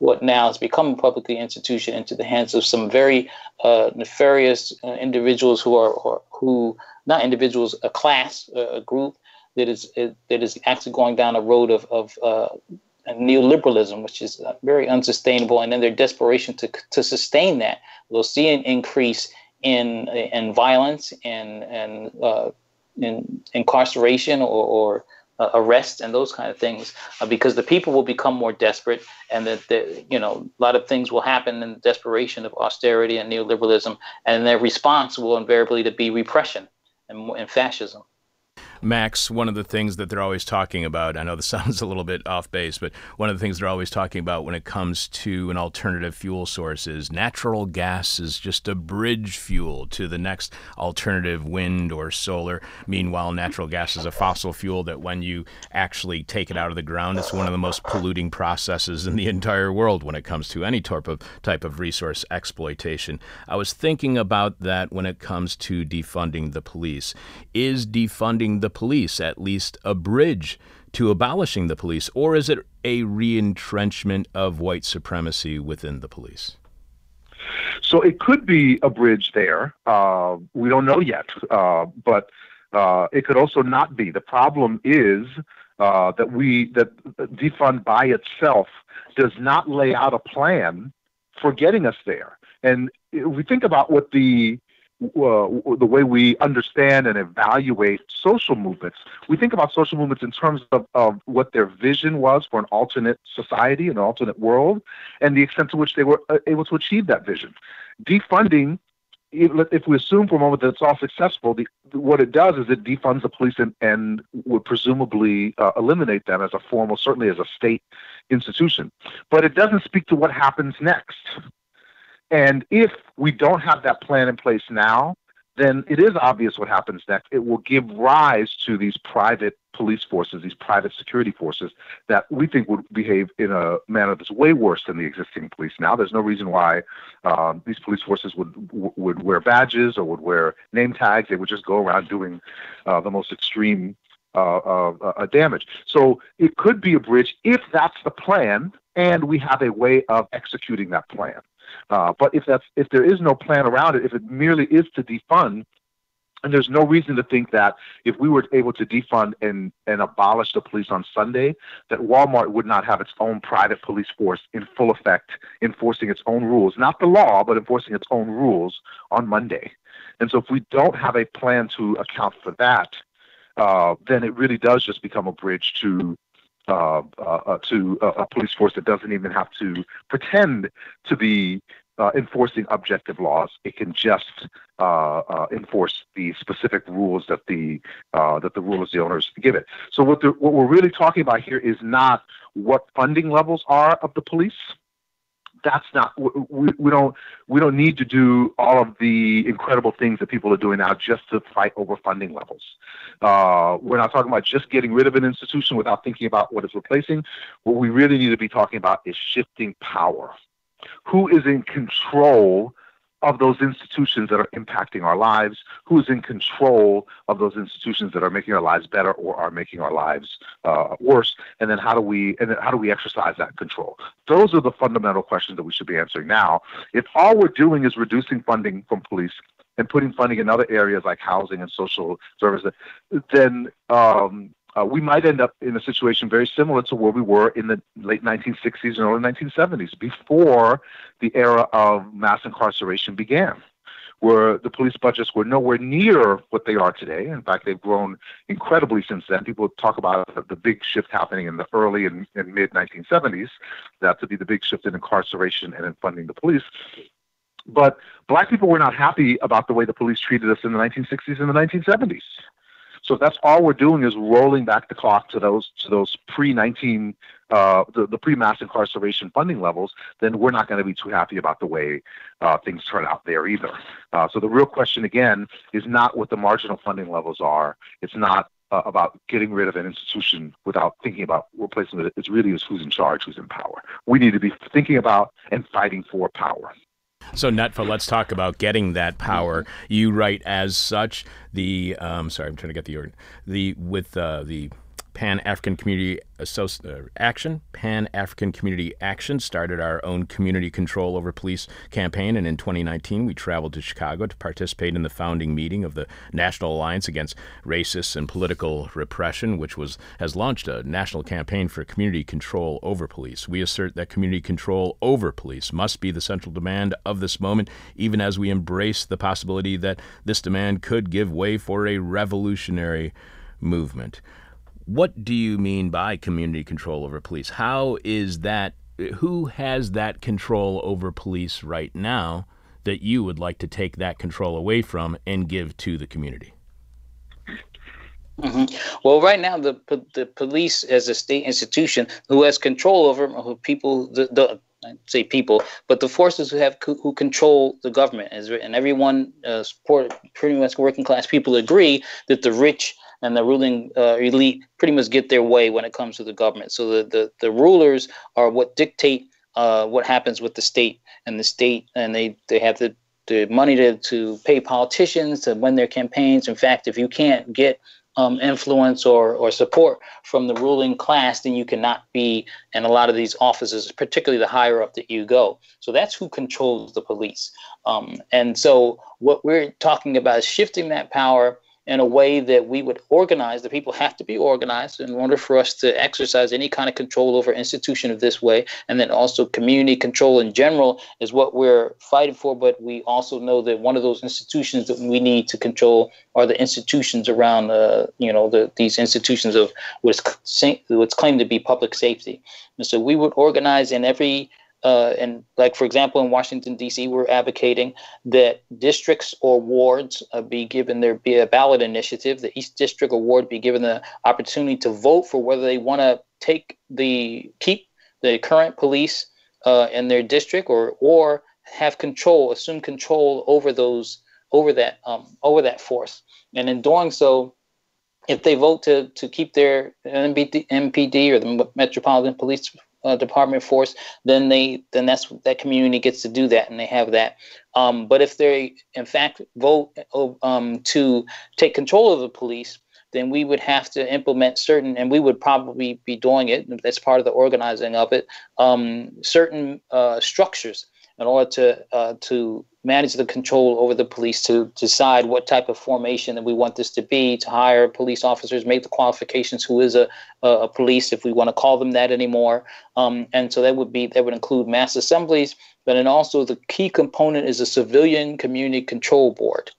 what now has become a public institution into the hands of some very uh, nefarious uh, individuals who are, or who, not individuals, a class, a, a group that is it, that is actually going down a road of, of uh, neoliberalism, which is uh, very unsustainable. And in their desperation to, to sustain that, we'll see an increase in, in violence and, and uh, in incarceration or, or Uh, arrests and those kind of things, uh, because the people will become more desperate, and that, that you know a lot of things will happen in the desperation of austerity and neoliberalism, and their response will invariably to be repression and, and fascism. Max, one of the things that they're always talking about, I know this sounds a little bit off base, but one of the things they're always talking about when it comes to an alternative fuel source is natural gas is just a bridge fuel to the next alternative, wind or solar. Meanwhile, natural gas is a fossil fuel that when you actually take it out of the ground, it's one of the most polluting processes in the entire world when it comes to any type of, type of resource exploitation. I was thinking about that when it comes to defunding the police. Is defunding the The police at least a bridge to abolishing the police, or is it a re-entrenchment of white supremacy within the police? So it could be a bridge there. Uh, we don't know yet, uh, but uh, it could also not be. The problem is uh, that we that defund by itself does not lay out a plan for getting us there. And if we think about what the Uh, the way we understand and evaluate social movements. We think about social movements in terms of, of what their vision was for an alternate society, an alternate world, and the extent to which they were able to achieve that vision. Defunding, if we assume for a moment that it's all successful, the, what it does is it defunds the police and, and would presumably uh, eliminate them as a form, or certainly as a state institution. But it doesn't speak to what happens next. And if we don't have that plan in place now, then it is obvious what happens next. It will give rise to these private police forces, these private security forces that we think would behave in a manner that's way worse than the existing police now. There's no reason why um, these police forces would would wear badges or would wear name tags. They would just go around doing uh, the most extreme uh, uh, uh, damage. So it could be a bridge if that's the plan, and we have a way of executing that plan. Uh, but if that's if there is no plan around it, if it merely is to defund, and there's no reason to think that if we were able to defund and, and abolish the police on Sunday, that Walmart would not have its own private police force in full effect, enforcing its own rules, not the law, but enforcing its own rules on Monday. And so if we don't have a plan to account for that, uh, then it really does just become a bridge to Uh, uh, to uh, a police force that doesn't even have to pretend to be uh, enforcing objective laws. It can just uh, uh, enforce the specific rules that the uh, that the rulers, the owners, give it. So what the, what we're really talking about here is not what funding levels are of the police. That's not we, we don't we don't need to do all of the incredible things that people are doing now just to fight over funding levels. Uh, we're not talking about just getting rid of an institution without thinking about what it's replacing. What we really need to be talking about is shifting power. Who is in control of those institutions that are impacting our lives? Who is in control of those institutions that are making our lives better or are making our lives uh, worse? And then how do we and then how do we exercise that control? Those are the fundamental questions that we should be answering now. If all we're doing is reducing funding from police and putting funding in other areas like housing and social services, then um, uh, we might end up in a situation very similar to where we were in the late nineteen sixties and early nineteen seventies, before the era of mass incarceration began, where the police budgets were nowhere near what they are today. In fact, they've grown incredibly since then. People talk about the big shift happening in the early and, and mid nineteen seventies, that to be the big shift in incarceration and in funding the police. But black people were not happy about the way the police treated us in the nineteen sixties and the nineteen seventies. So if that's all we're doing is rolling back the clock to those to those pre nineteen, uh, the, the pre-mass incarceration funding levels, then we're not going to be too happy about the way uh, things turn out there either. Uh, so the real question, again, is not what the marginal funding levels are. It's not uh, about getting rid of an institution without thinking about replacing it. It really is who's in charge, who's in power. We need to be thinking about and fighting for power. So, Netfa, let's talk about getting that power. You write as such the um, sorry, I'm trying to get the order. The with uh, the Pan-African Community Associ- uh, Action. Pan-African Community Action started our own community control over police campaign, and in twenty nineteen we traveled to Chicago to participate in the founding meeting of the National Alliance Against Racist and Political Repression, which was has launched a national campaign for community control over police. We assert that community control over police must be the central demand of this moment, even as we embrace the possibility that this demand could give way for a revolutionary movement. What do you mean by community control over police? How is that, who has that control over police right now that you would like to take that control away from and give to the community? Mm-hmm. Well, right now, the the police as a state institution who has control over who people, the, the I say people, but the forces who have who control the government, and everyone, uh, support, pretty much working class people agree that the rich and the ruling uh, elite pretty much get their way when it comes to the government. So the the, the rulers are what dictate uh, what happens with the state, and the state, and they, they have the, the money to, to pay politicians to win their campaigns. In fact, if you can't get um, influence or, or support from the ruling class, then you cannot be in a lot of these offices, particularly the higher up that you go. So that's who controls the police. Um, and so what we're talking about is shifting that power in a way that we would organize. The people have to be organized in order for us to exercise any kind of control over institution of this way. And then also community control in general is what we're fighting for. But we also know that one of those institutions that we need to control are the institutions around, uh, you know, the, these institutions of what's, what's claimed to be public safety. And so we would organize in every Uh, and like, for example, in Washington, D C, we're advocating that districts or wards uh, be given there be a ballot initiative, that each district or ward be given the opportunity to vote for whether they want to take the keep the current police uh, in their district or or have control, assume control over those over that um, over that force. And in doing so, if they vote to to keep their M P D or the Metropolitan Police uh, Department force, then they then that's that community gets to do that, and they have that. Um, but if they in fact vote um, to take control of the police, then we would have to implement certain, and we would probably be doing it, that's part of the organizing of it, um, certain uh, structures in order to uh, to manage the control over the police, to decide what type of formation that we want this to be, to hire police officers, make the qualifications, who is a, a, a police, if we want to call them that anymore. Um, and so that would be, that would include mass assemblies, but then also the key component is a civilian community control board.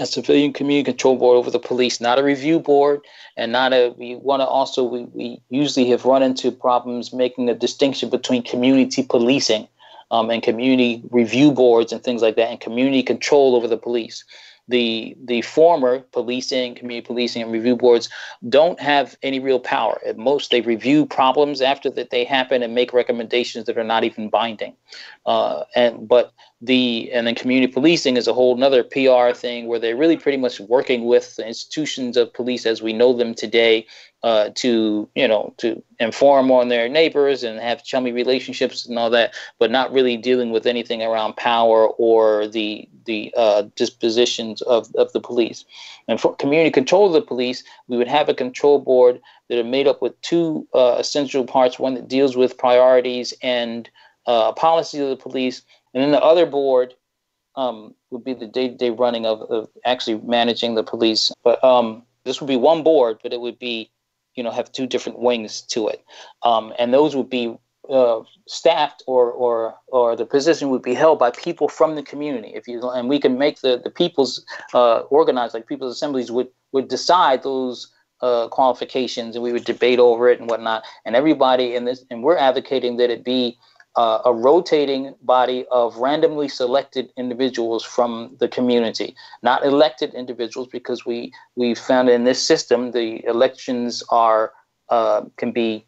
A civilian community control board over the police, not a review board, and not a, we want to also, we, we usually have run into problems making a distinction between community policing um, and community review boards and things like that, and community control over the police. The the former policing, community policing and review boards don't have any real power. At most, they review problems after that they happen and make recommendations that are not even binding. Uh, and but the and then community policing is a whole nother P R thing where they're really pretty much working with the institutions of police as we know them today uh, to, you know, to inform on their neighbors and have chummy relationships and all that, but not really dealing with anything around power or the the uh, dispositions of, of the police. And for community control of the police, we would have a control board that are made up with two uh, essential parts, one that deals with priorities and uh, policies of the police, and then the other board um, would be the day-to-day running of, of actually managing the police. But um, this would be one board, but it would be, you know, have two different wings to it. Um, and those would be Uh, staffed or, or or the position would be held by people from the community. If you and we can make the the people's uh, organized, like people's assemblies would would decide those uh, qualifications, and we would debate over it and whatnot. And everybody in this, and we're advocating that it be uh, a rotating body of randomly selected individuals from the community, not elected individuals, because we we found in this system the elections are uh, can be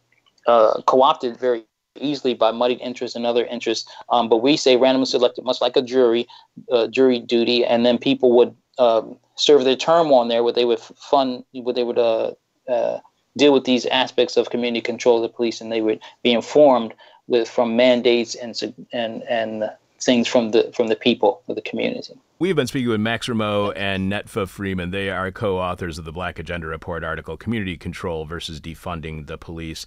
uh, co-opted very easily by muddied interests and other interests, um, but we say randomly selected, much like a jury, uh, jury duty, and then people would um, serve their term on there, where they would fund, where they would uh, uh, deal with these aspects of community control of the police, and they would be informed with from mandates and and and things from the from the people of the community. We've been speaking with Max Rameau and Netfa Freeman. They are co-authors of the Black Agenda Report article, Community Control versus Defunding the Police.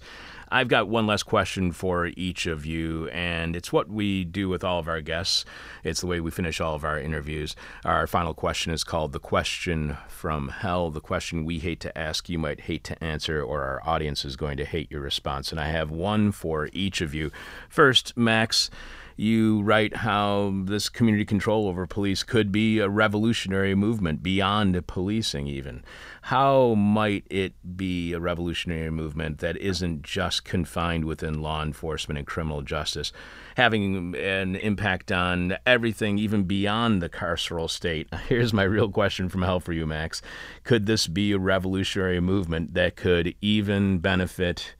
I've got one last question for each of you, and it's what we do with all of our guests. It's the way we finish all of our interviews. Our final question is called The Question from Hell, the question we hate to ask, you might hate to answer, or our audience is going to hate your response. And I have one for each of you. First, Max, you write how this community control over police could be a revolutionary movement beyond policing even. How might it be a revolutionary movement that isn't just confined within law enforcement and criminal justice, having an impact on everything even beyond the carceral state? Here's my real question from hell for you, Max. Could this be a revolutionary movement that could even benefit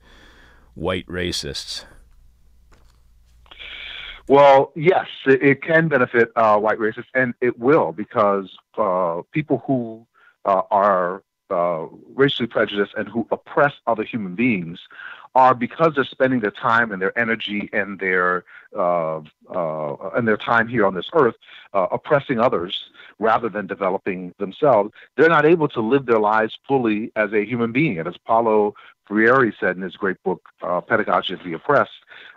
white racists? Well, yes, it can benefit uh, white racists, and it will, because uh, people who uh, are uh, racially prejudiced and who oppress other human beings are, because they're spending their time and their energy and their uh, uh, and their time here on this earth uh, oppressing others rather than developing themselves, they're not able to live their lives fully as a human being. And as Paulo Freire said in his great book, uh, Pedagogy of the Oppressed,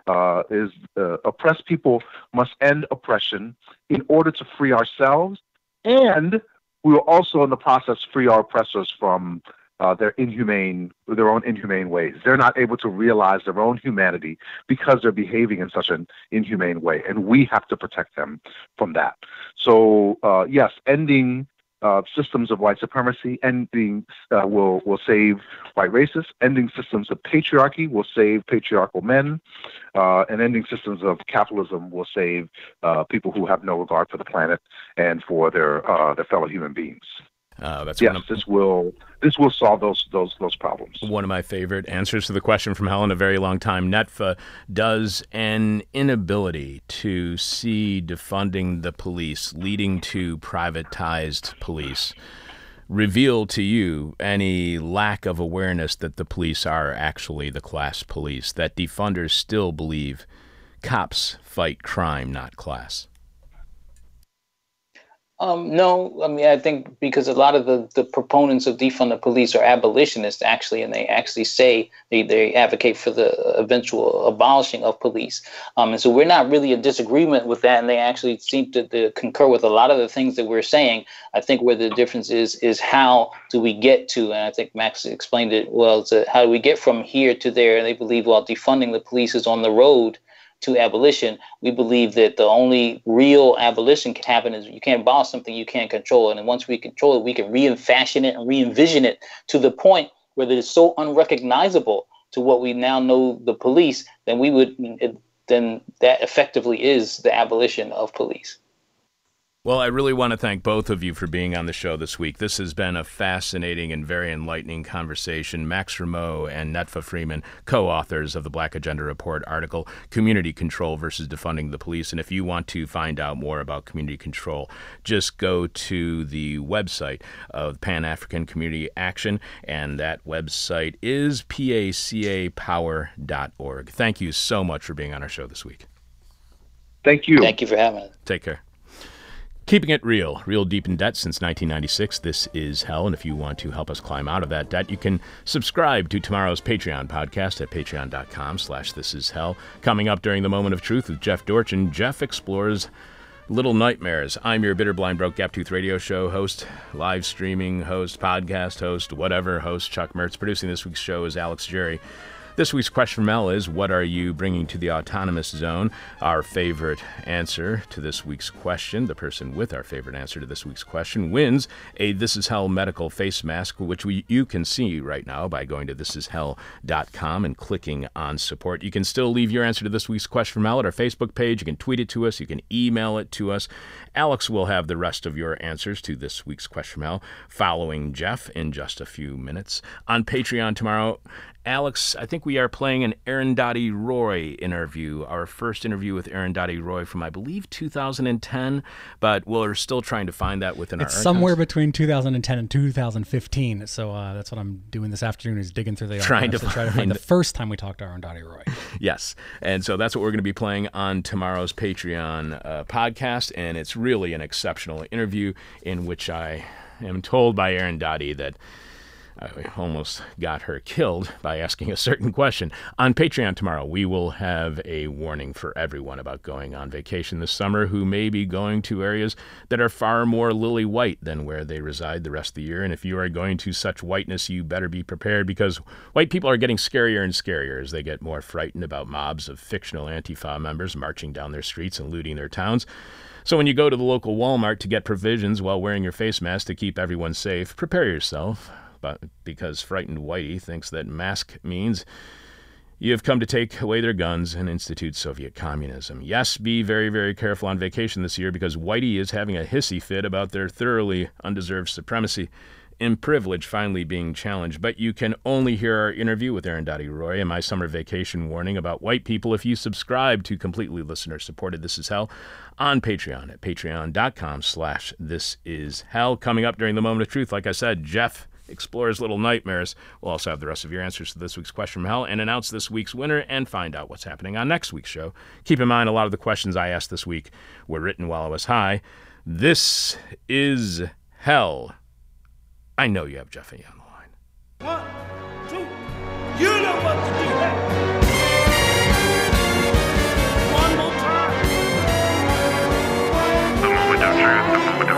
uh, is uh, oppressed people must end oppression in order to free ourselves, and we will also in the process free our oppressors from Uh, their inhumane, their own inhumane ways. They're not able to realize their own humanity because they're behaving in such an inhumane way, and we have to protect them from that. So, uh, yes, ending uh, systems of white supremacy, ending uh, will will save white racists. Ending systems of patriarchy will save patriarchal men, uh, and ending systems of capitalism will save uh, people who have no regard for the planet and for their uh, their fellow human beings. Uh, that's yes, one of, this will this will solve those those those problems. One of my favorite answers to the question from Helen, a very long time. Netfa, does an inability to see defunding the police leading to privatized police reveal to you any lack of awareness that the police are actually the class police, that defunders still believe cops fight crime, not class? Um, no, I mean, I think because a lot of the, the proponents of defund the police are abolitionists, actually, and they actually say they, they advocate for the eventual abolishing of police. Um, and so we're not really in disagreement with that. And they actually seem to, to concur with a lot of the things that we're saying. I think where the difference is, is how do we get to, and I think Max explained it well, to how do we get from here to there? And they believe, well, defunding the police is on the road to abolition. We believe that the only real abolition can happen is you can't abolish something you can't control. And then once we control it, we can re-fashion it and re-envision it to the point where it is so unrecognizable to what we now know the police, then we would, then that effectively is the abolition of police. Well, I really want to thank both of you for being on the show this week. This has been a fascinating and very enlightening conversation. Max Rameau and Netfa Freeman, co-authors of the Black Agenda Report article, Community Control versus Defunding the Police. And if you want to find out more about community control, just go to the website of Pan-African Community Action, and that website is pacapower dot org. Thank you so much for being on our show this week. Thank you. Thank you for having us. Take care. Keeping it real, real deep in debt since nineteen ninety-six, this is Hell, and if you want to help us climb out of that debt, you can subscribe to tomorrow's Patreon podcast at patreon.com slash this is hell. Coming up during the Moment of Truth with Jeff Dorchen, Jeff explores Little Nightmares. I'm your bitter, blind, broke, gap-toothed radio show host, live streaming host, podcast host, whatever host, Chuck Mertz. Producing this week's show is Alex Jerry. This week's question from L is, what are you bringing to the autonomous zone? Our favorite answer to this week's question, the person with our favorite answer to this week's question, wins a This Is Hell medical face mask, which we, you can see right now by going to this is hell dot com and clicking on support. You can still leave your answer to this week's question from L at our Facebook page. You can tweet it to us. You can email it to us. Alex will have the rest of your answers to this week's question from L following Jeff in just a few minutes. On Patreon tomorrow, Alex, I think we are playing an Arundhati Roy interview, our first interview with Arundhati Roy from, I believe, two thousand ten, but we're still trying to find that within it's our It's somewhere archives. Between two thousand ten and two thousand fifteen, so uh, that's what I'm doing this afternoon is digging through the trying to, to try to find the first time we talked to Arundhati Roy. Yes, and so that's what we're going to be playing on tomorrow's Patreon uh, podcast, and it's really an exceptional interview in which I am told by Arundhati that I almost got her killed by asking a certain question. On Patreon tomorrow, we will have a warning for everyone about going on vacation this summer who may be going to areas that are far more lily white than where they reside the rest of the year. And if you are going to such whiteness, you better be prepared because white people are getting scarier and scarier as they get more frightened about mobs of fictional Antifa members marching down their streets and looting their towns. So when you go to the local Walmart to get provisions while wearing your face mask to keep everyone safe, prepare yourself. But because frightened whitey thinks that mask means you have come to take away their guns and institute Soviet communism. Yes, be very, very careful on vacation this year because whitey is having a hissy fit about their thoroughly undeserved supremacy and privilege finally being challenged. But you can only hear our interview with Arundhati Roy and my summer vacation warning about white people if you subscribe to completely listener-supported This Is Hell on Patreon at patreon.com slash this is hell. Coming up during the Moment of Truth, like I said, Jeff explores Little Nightmares. We'll also have the rest of your answers to this week's question from hell and announce this week's winner and find out what's happening on next week's show. Keep in mind, a lot of the questions I asked this week were written while I was high. This is hell. I know you have Jeffy on the line. One, two, you know what to do now. One more time. The moment of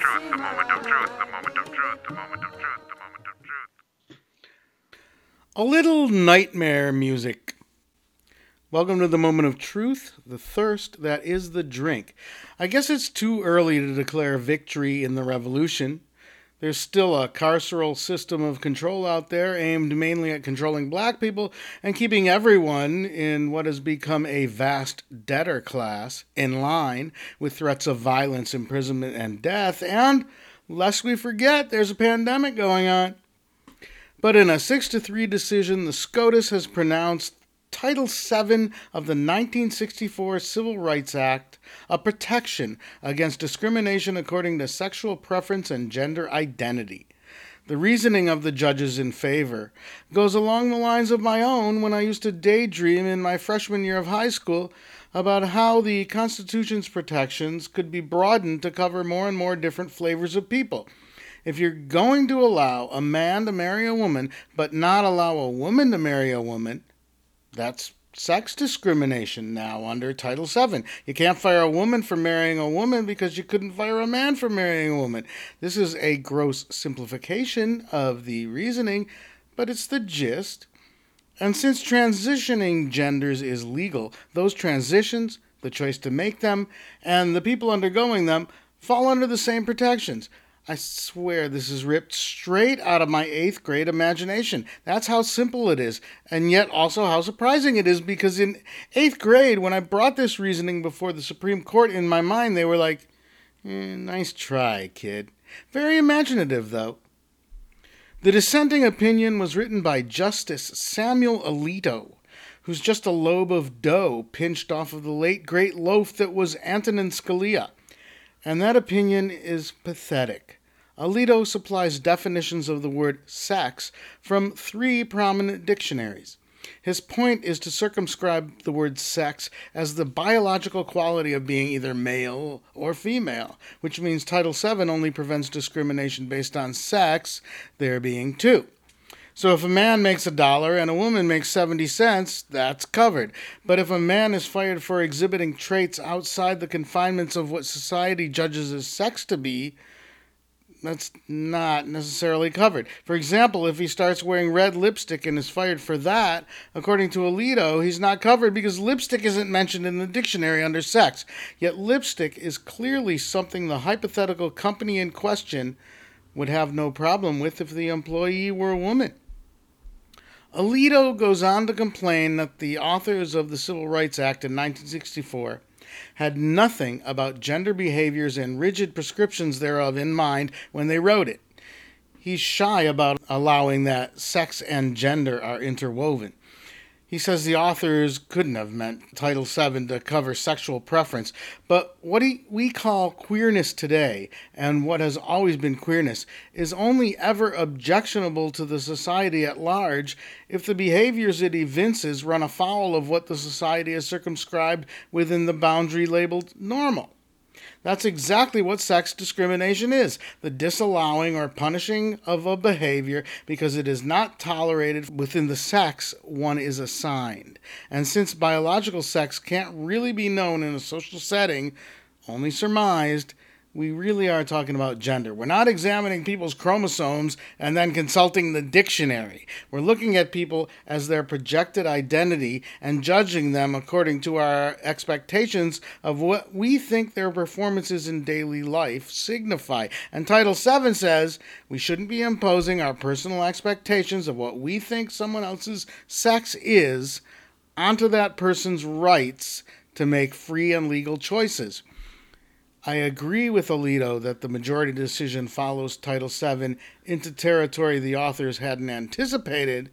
truth, the moment of truth, the moment of truth. A little nightmare music. Welcome to the Moment of Truth, the thirst that is the drink. I guess it's too early to declare victory in the revolution. There's still a carceral system of control out there aimed mainly at controlling black people and keeping everyone in what has become a vast debtor class in line with threats of violence, imprisonment, and death. And, lest we forget, there's a pandemic going on. But in a six to three decision, the SCOTUS has pronounced Title seven of the nineteen sixty-four Civil Rights Act a protection against discrimination according to sexual preference and gender identity. The reasoning of the judges in favor goes along the lines of my own when I used to daydream in my freshman year of high school about how the Constitution's protections could be broadened to cover more and more different flavors of people. If you're going to allow a man to marry a woman but not allow a woman to marry a woman, that's sex discrimination now under Title seven. You can't fire a woman for marrying a woman because you couldn't fire a man for marrying a woman. This is a gross simplification of the reasoning, but it's the gist. And since transitioning genders is legal, those transitions, the choice to make them, and the people undergoing them fall under the same protections. I swear this is ripped straight out of my eighth grade imagination. That's how simple it is, and yet also how surprising it is, because in eighth grade, when I brought this reasoning before the Supreme Court, in my mind, they were like, eh, nice try, kid. Very imaginative, though. The dissenting opinion was written by Justice Samuel Alito, who's just a lobe of dough pinched off of the late great loaf that was Antonin Scalia. And that opinion is pathetic. Alito supplies definitions of the word sex from three prominent dictionaries. His point is to circumscribe the word sex as the biological quality of being either male or female, which means Title seven only prevents discrimination based on sex, there being two. So if a man makes a dollar and a woman makes seventy cents, that's covered. But if a man is fired for exhibiting traits outside the confinements of what society judges as sex to be, that's not necessarily covered. For example, if he starts wearing red lipstick and is fired for that, according to Alito, he's not covered because lipstick isn't mentioned in the dictionary under sex. Yet lipstick is clearly something the hypothetical company in question would have no problem with if the employee were a woman. Alito goes on to complain that the authors of the Civil Rights Act in nineteen sixty-four had nothing about gender behaviors and rigid prescriptions thereof in mind when they wrote it. He's shy about allowing that sex and gender are interwoven. He says the authors couldn't have meant Title seven to cover sexual preference, but what he, we call queerness today, and what has always been queerness, is only ever objectionable to the society at large if the behaviors it evinces run afoul of what the society has circumscribed within the boundary labeled normal. That's exactly what sex discrimination is, the disallowing or punishing of a behavior because it is not tolerated within the sex one is assigned. And since biological sex can't really be known in a social setting, only surmised, we really are talking about gender. We're not examining people's chromosomes and then consulting the dictionary. We're looking at people as their projected identity and judging them according to our expectations of what we think their performances in daily life signify. And Title seven says we shouldn't be imposing our personal expectations of what we think someone else's sex is onto that person's rights to make free and legal choices. I agree with Alito that the majority decision follows Title seven into territory the authors hadn't anticipated,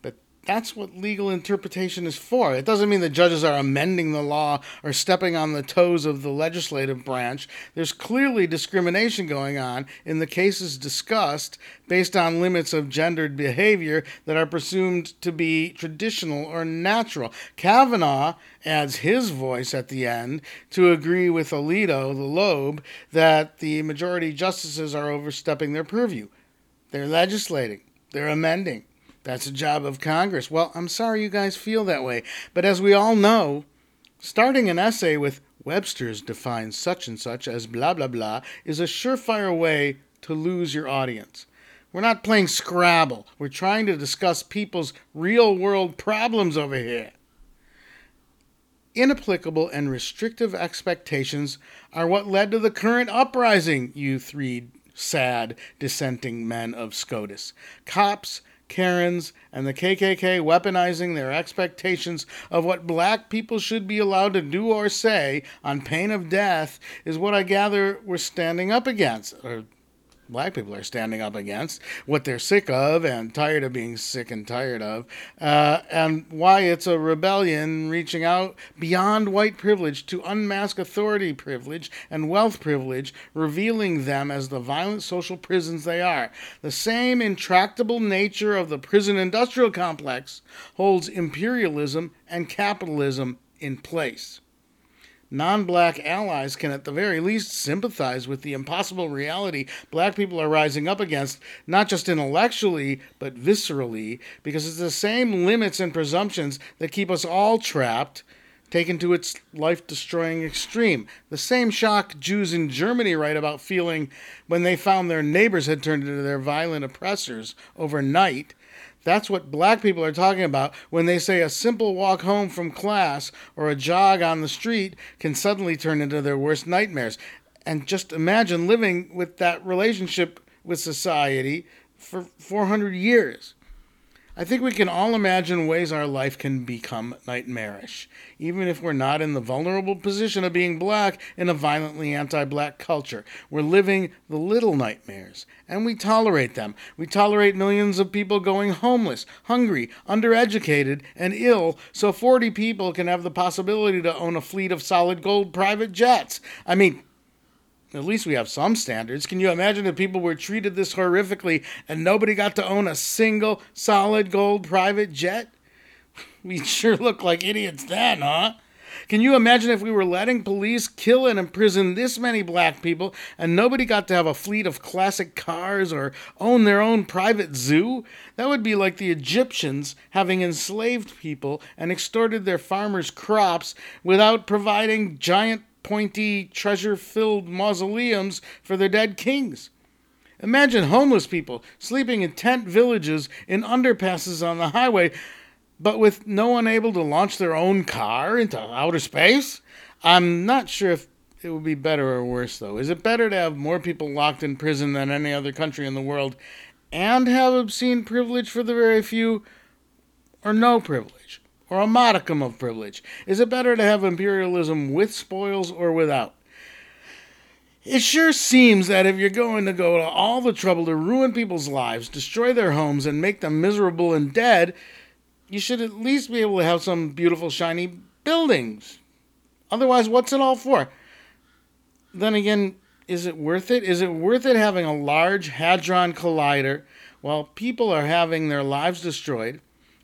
but that's what legal interpretation is for. It doesn't mean the judges are amending the law or stepping on the toes of the legislative branch. There's clearly discrimination going on in the cases discussed based on limits of gendered behavior that are presumed to be traditional or natural. Kavanaugh adds his voice at the end to agree with Alito, the lobe, that the majority justices are overstepping their purview. They're legislating. They're amending. That's a job of Congress. Well, I'm sorry you guys feel that way, but as we all know, starting an essay with Webster's defines such and such as blah, blah, blah is a surefire way to lose your audience. We're not playing Scrabble. We're trying to discuss people's real-world problems over here. Inapplicable and restrictive expectations are what led to the current uprising, you three sad dissenting men of SCOTUS. Cops, Karens, and the K K K weaponizing their expectations of what black people should be allowed to do or say on pain of death is what I gather we're standing up against, or black people are standing up against, what they're sick of and tired of being sick and tired of, uh, and why it's a rebellion reaching out beyond white privilege to unmask authority privilege and wealth privilege, revealing them as the violent social prisons they are. The same intractable nature of the prison industrial complex holds imperialism and capitalism in place. Non-black allies can at the very least sympathize with the impossible reality black people are rising up against, not just intellectually, but viscerally, because it's the same limits and presumptions that keep us all trapped, taken to its life-destroying extreme. The same shock Jews in Germany write about feeling when they found their neighbors had turned into their violent oppressors overnight. That's what black people are talking about when they say a simple walk home from class or a jog on the street can suddenly turn into their worst nightmares. And just imagine living with that relationship with society for four hundred years. I think we can all imagine ways our life can become nightmarish, even if we're not in the vulnerable position of being black in a violently anti-black culture. We're living the little nightmares, and we tolerate them. We tolerate millions of people going homeless, hungry, undereducated, and ill, so forty people can have the possibility to own a fleet of solid gold private jets. I mean, at least we have some standards. Can you imagine if people were treated this horrifically and nobody got to own a single solid gold private jet? We sure look like idiots then, huh? Can you imagine if we were letting police kill and imprison this many black people and nobody got to have a fleet of classic cars or own their own private zoo? That would be like the Egyptians having enslaved people and extorted their farmers' crops without providing giant pointy, treasure-filled mausoleums for their dead kings. Imagine homeless people sleeping in tent villages in underpasses on the highway, but with no one able to launch their own car into outer space. I'm not sure if it would be better or worse, though. Is it better to have more people locked in prison than any other country in the world and have obscene privilege for the very few, or no privilege? Or a modicum of privilege? Is it better to have imperialism with spoils or without? It sure seems that if you're going to go to all the trouble to ruin people's lives, destroy their homes, and make them miserable and dead, you should at least be able to have some beautiful, shiny buildings. Otherwise, what's it all for? Then again, is it worth it? Is it worth it having a large Hadron Collider while people are having their lives destroyed,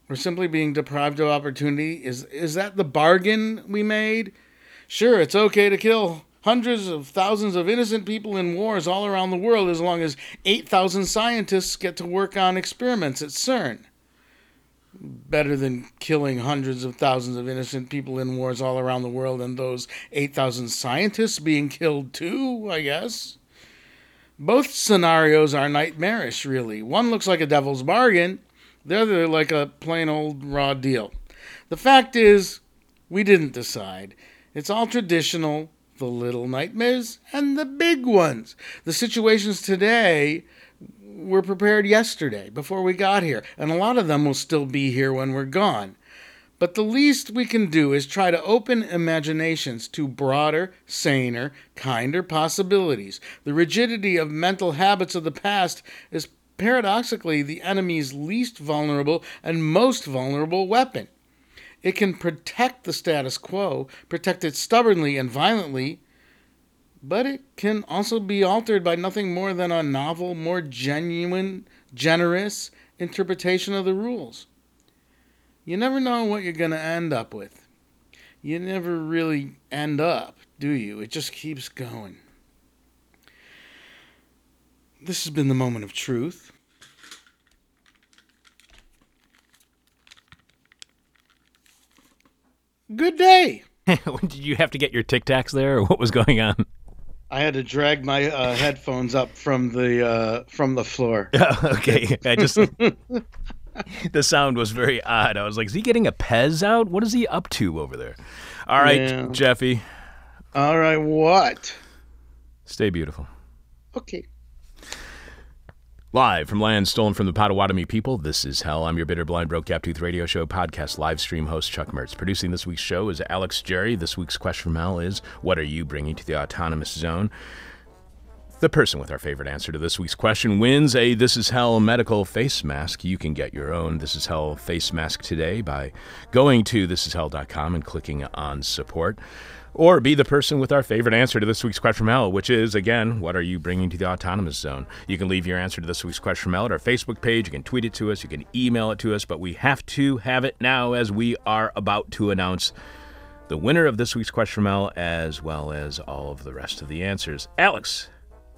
or simply being deprived of opportunity? Is is that the bargain we made? Sure, it's okay to kill hundreds of thousands of innocent people in wars all around the world as long as eight thousand scientists get to work on experiments at CERN. Better than killing hundreds of thousands of innocent people in wars all around the world and those eight thousand scientists being killed too, I guess. Both scenarios are nightmarish, really. One looks like a devil's bargain. They're, they're like a plain old raw deal. The fact is, we didn't decide. It's all traditional, the little nightmares and the big ones. The situations today were prepared yesterday, before we got here, and a lot of them will still be here when we're gone. But the least we can do is try to open imaginations to broader, saner, kinder possibilities. The rigidity of mental habits of the past is paradoxically the enemy's least vulnerable and most vulnerable weapon. It can protect the status quo, protect it stubbornly and violently, but it can also be altered by nothing more than a novel, more genuine, generous interpretation of the rules. You never know what you're going to end up with. You never really end up, do you? It just keeps going. This has been the moment of truth. Good day. Did you have to get your Tic Tacs there, or what was going on? I had to drag my uh, headphones up from the uh, from the floor. Oh, okay, I just the sound was very odd. I was like, "Is he getting a Pez out? What is he up to over there?" All right, yeah. Jeffy. All right, what? Stay beautiful. Okay. Live from land stolen from the Potawatomi people, this is Hell. I'm your bitter, blind, broke, gap-toothed radio show podcast live stream host, Chuck Mertz. Producing this week's show is Alex Jerry. This week's question from Hell is, what are you bringing to the autonomous zone? The person with our favorite answer to this week's question wins a This Is Hell medical face mask. You can get your own This Is Hell face mask today by going to this is hell dot com and clicking on support. Or be the person with our favorite answer to this week's Question from Hell, which is, again, what are you bringing to the autonomous zone? You can leave your answer to this week's Question from Hell at our Facebook page. You can tweet it to us. You can email it to us. But we have to have it now, as we are about to announce the winner of this week's Question from Hell, as well as all of the rest of the answers. Alex,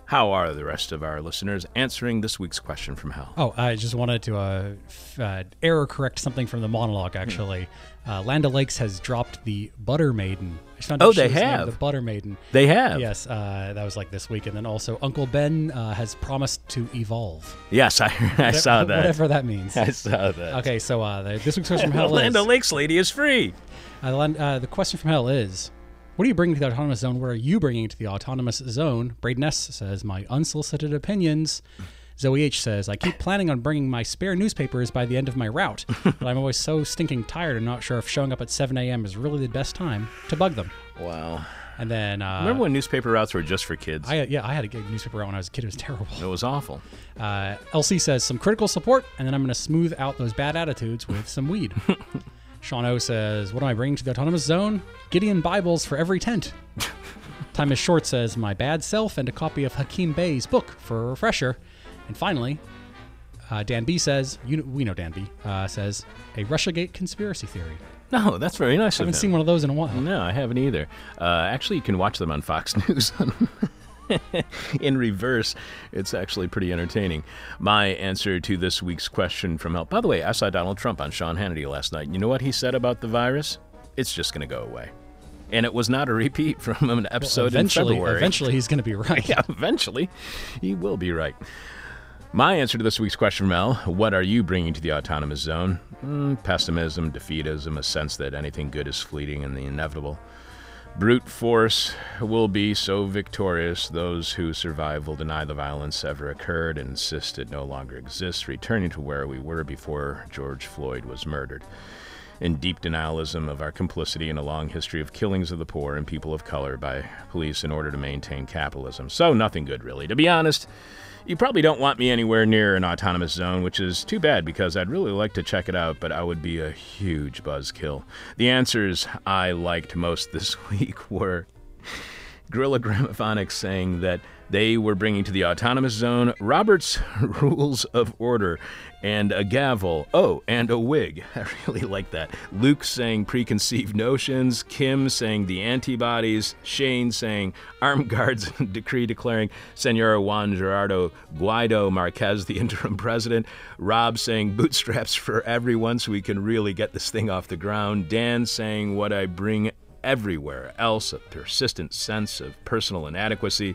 how are the rest of our listeners answering this week's Question from Hell? Oh, I just wanted to uh, f- uh, error correct something from the monologue, actually. Hmm. Uh, Land O'Lakes has dropped the Butter Maiden. I found oh, they have. The, the Butter Maiden. They have. Yes, uh, that was like this week. And then also Uncle Ben uh, has promised to evolve. Yes, I, I what, saw that. Whatever that means. I saw that. Okay, so uh, the, this week's Question from Hell is... Land O'Lakes lady is free. Uh, uh, the Question from Hell is, what are you bringing to the autonomous zone? What are you bringing to the autonomous zone? Braden S. says, my unsolicited opinions... Zoe H. says, I keep planning on bringing my spare newspapers by the end of my route, but I'm always so stinking tired and not sure if showing up at seven a.m. is really the best time to bug them. Wow. And then... Uh, Remember when newspaper routes were just for kids? I, yeah, I had a newspaper route when I was a kid. It was terrible. It was awful. Uh, L C says, some critical support, and then I'm going to smooth out those bad attitudes with some weed. Sean O. says, what am I bringing to the autonomous zone? Gideon Bibles for every tent. Time is Short says, my bad self and a copy of Hakeem Bey's book for a refresher. And finally, uh, Dan B says, you know, we know Dan B, uh, says, a Russiagate conspiracy theory. No, that's very nice of him. I haven't seen one of those in a while. No, I haven't either. Uh, actually, you can watch them on Fox News in reverse. It's actually pretty entertaining. My answer to this week's Question from Hell. By the way, I saw Donald Trump on Sean Hannity last night. You know what he said about the virus? It's just going to go away. And it was not a repeat from an episode well, in February. Eventually, he's going to be right. Yeah, eventually, he will be right. My answer to this week's Question from Hell, what are you bringing to the autonomous zone? Mm, pessimism, defeatism, a sense that anything good is fleeting and the inevitable. Brute force will be so victorious, those who survive will deny the violence ever occurred and insist it no longer exists, returning to where we were before George Floyd was murdered. In deep denialism of our complicity in a long history of killings of the poor and people of color by police in order to maintain capitalism. So nothing good, really. To be honest, you probably don't want me anywhere near an autonomous zone, which is too bad because I'd really like to check it out, but I would be a huge buzzkill. The answers I liked most this week were Gorilla Gramophonics saying that they were bringing to the autonomous zone Robert's Rules of Order and a gavel. Oh, and a wig. I really like that. Luke saying preconceived notions. Kim saying the antibodies. Shane saying armed guards and decree declaring Senor Juan Gerardo Guaido Marquez, the interim president. Rob saying bootstraps for everyone so we can really get this thing off the ground. Dan saying what I bring everywhere else, a persistent sense of personal inadequacy.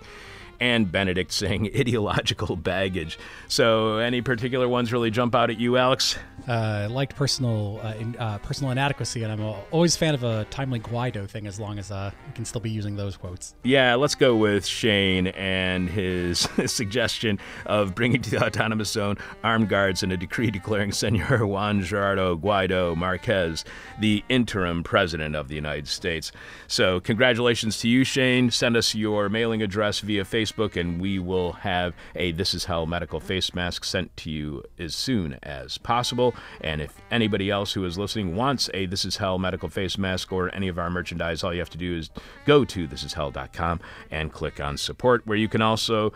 And Benedict saying ideological baggage. So any particular ones really jump out at you, Alex? Uh, I liked personal uh, in, uh, personal inadequacy, and I'm a, always a fan of a timely Guaido thing as long as uh, you can still be using those quotes. Yeah, let's go with Shane and his, his suggestion of bringing to the autonomous zone armed guards and a decree declaring Senor Juan Gerardo Guaido Marquez the interim president of the United States. So congratulations to you, Shane. Send us your mailing address via Facebook. Facebook, and we will have a This Is Hell medical face mask sent to you as soon as possible. And if anybody else who is listening wants a This Is Hell medical face mask or any of our merchandise, all you have to do is go to this is hell dot com and click on support, where you can also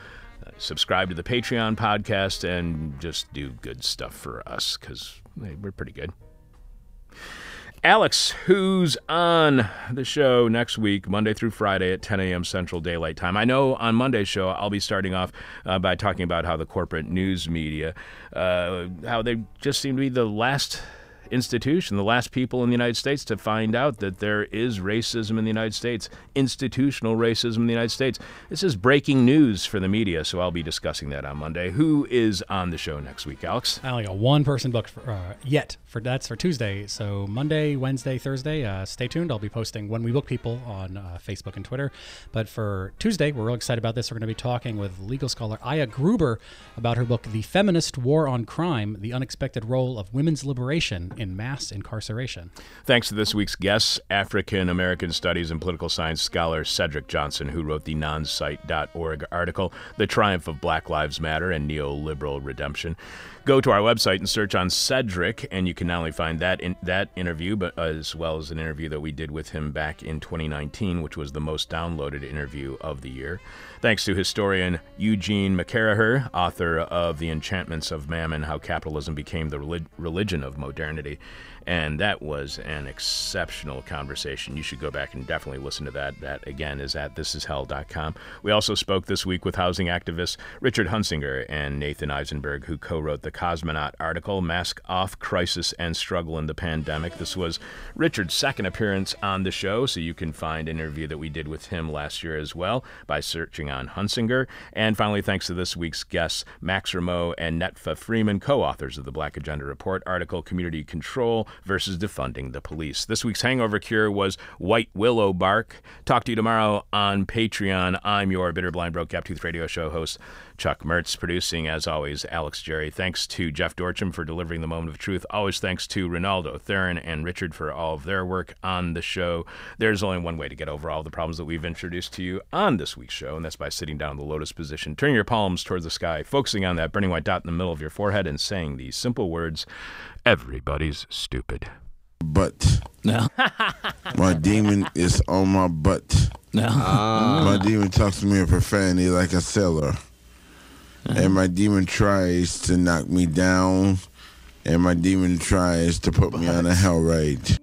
subscribe to the Patreon podcast and just do good stuff for us because we're pretty good. Alex, who's on the show next week, Monday through Friday at ten a.m. Central Daylight Time. I know on Monday's show, I'll be starting off uh, by talking about how the corporate news media, uh, how they just seem to be the last institution, the last people in the United States to find out that there is racism in the United States, institutional racism in the United States. This is breaking news for the media, so I'll be discussing that on Monday. Who is on the show next week, Alex? I only got one person booked for, uh, yet. For that's for Tuesday. So Monday, Wednesday, Thursday, uh, stay tuned. I'll be posting when we book people on uh, Facebook and Twitter. But for Tuesday, we're real excited about this. We're going to be talking with legal scholar Aya Gruber about her book, The Feminist War on Crime, The Unexpected Role of Women's Liberation in Mass Incarceration. Thanks to this week's guests, African American Studies and Political Science scholar Cedric Johnson, who wrote the non site dot org article, The Triumph of Black Lives Matter and Neoliberal Redemption. Go to our website and search on Cedric, and you can not only find that in, that interview, but uh, as well as an interview that we did with him back in twenty nineteen, which was the most downloaded interview of the year. Thanks to historian Eugene McCarraher, author of The Enchantments of Mammon, How Capitalism Became the Reli- Religion of Modernity. And that was an exceptional conversation. You should go back and definitely listen to that. That, again, is at this is hell dot com. We also spoke this week with housing activists Richard Hunsinger and Nathan Eisenberg, who co-wrote the Cosmonaut article, Mask Off, Crisis and Struggle in the Pandemic. This was Richard's second appearance on the show, so you can find an interview that we did with him last year as well by searching on Hunsinger. And finally, thanks to this week's guests, Max Rameau and Netfa Freeman, co-authors of the Black Agenda Report article, Community Control versus Defunding the Police. This week's hangover cure was white willow bark. Talk to you tomorrow on Patreon. I'm your bitter, blind, broke, gap-toothed radio show host, Chuck Mertz, producing, as always, Alex Jerry. Thanks to Jeff Dorchen for delivering the moment of truth. Always thanks to Ronaldo, Theron, and Richard for all of their work on the show. There's only one way to get over all the problems that we've introduced to you on this week's show, and that's by sitting down in the lotus position, turning your palms towards the sky, focusing on that burning white dot in the middle of your forehead, and saying these simple words, everybody's stupid. But no. My demon is on my butt. No. Uh. My demon talks to me in profanity like a sailor. Uh. And my demon tries to knock me down. And my demon tries to put but. me on a hell ride.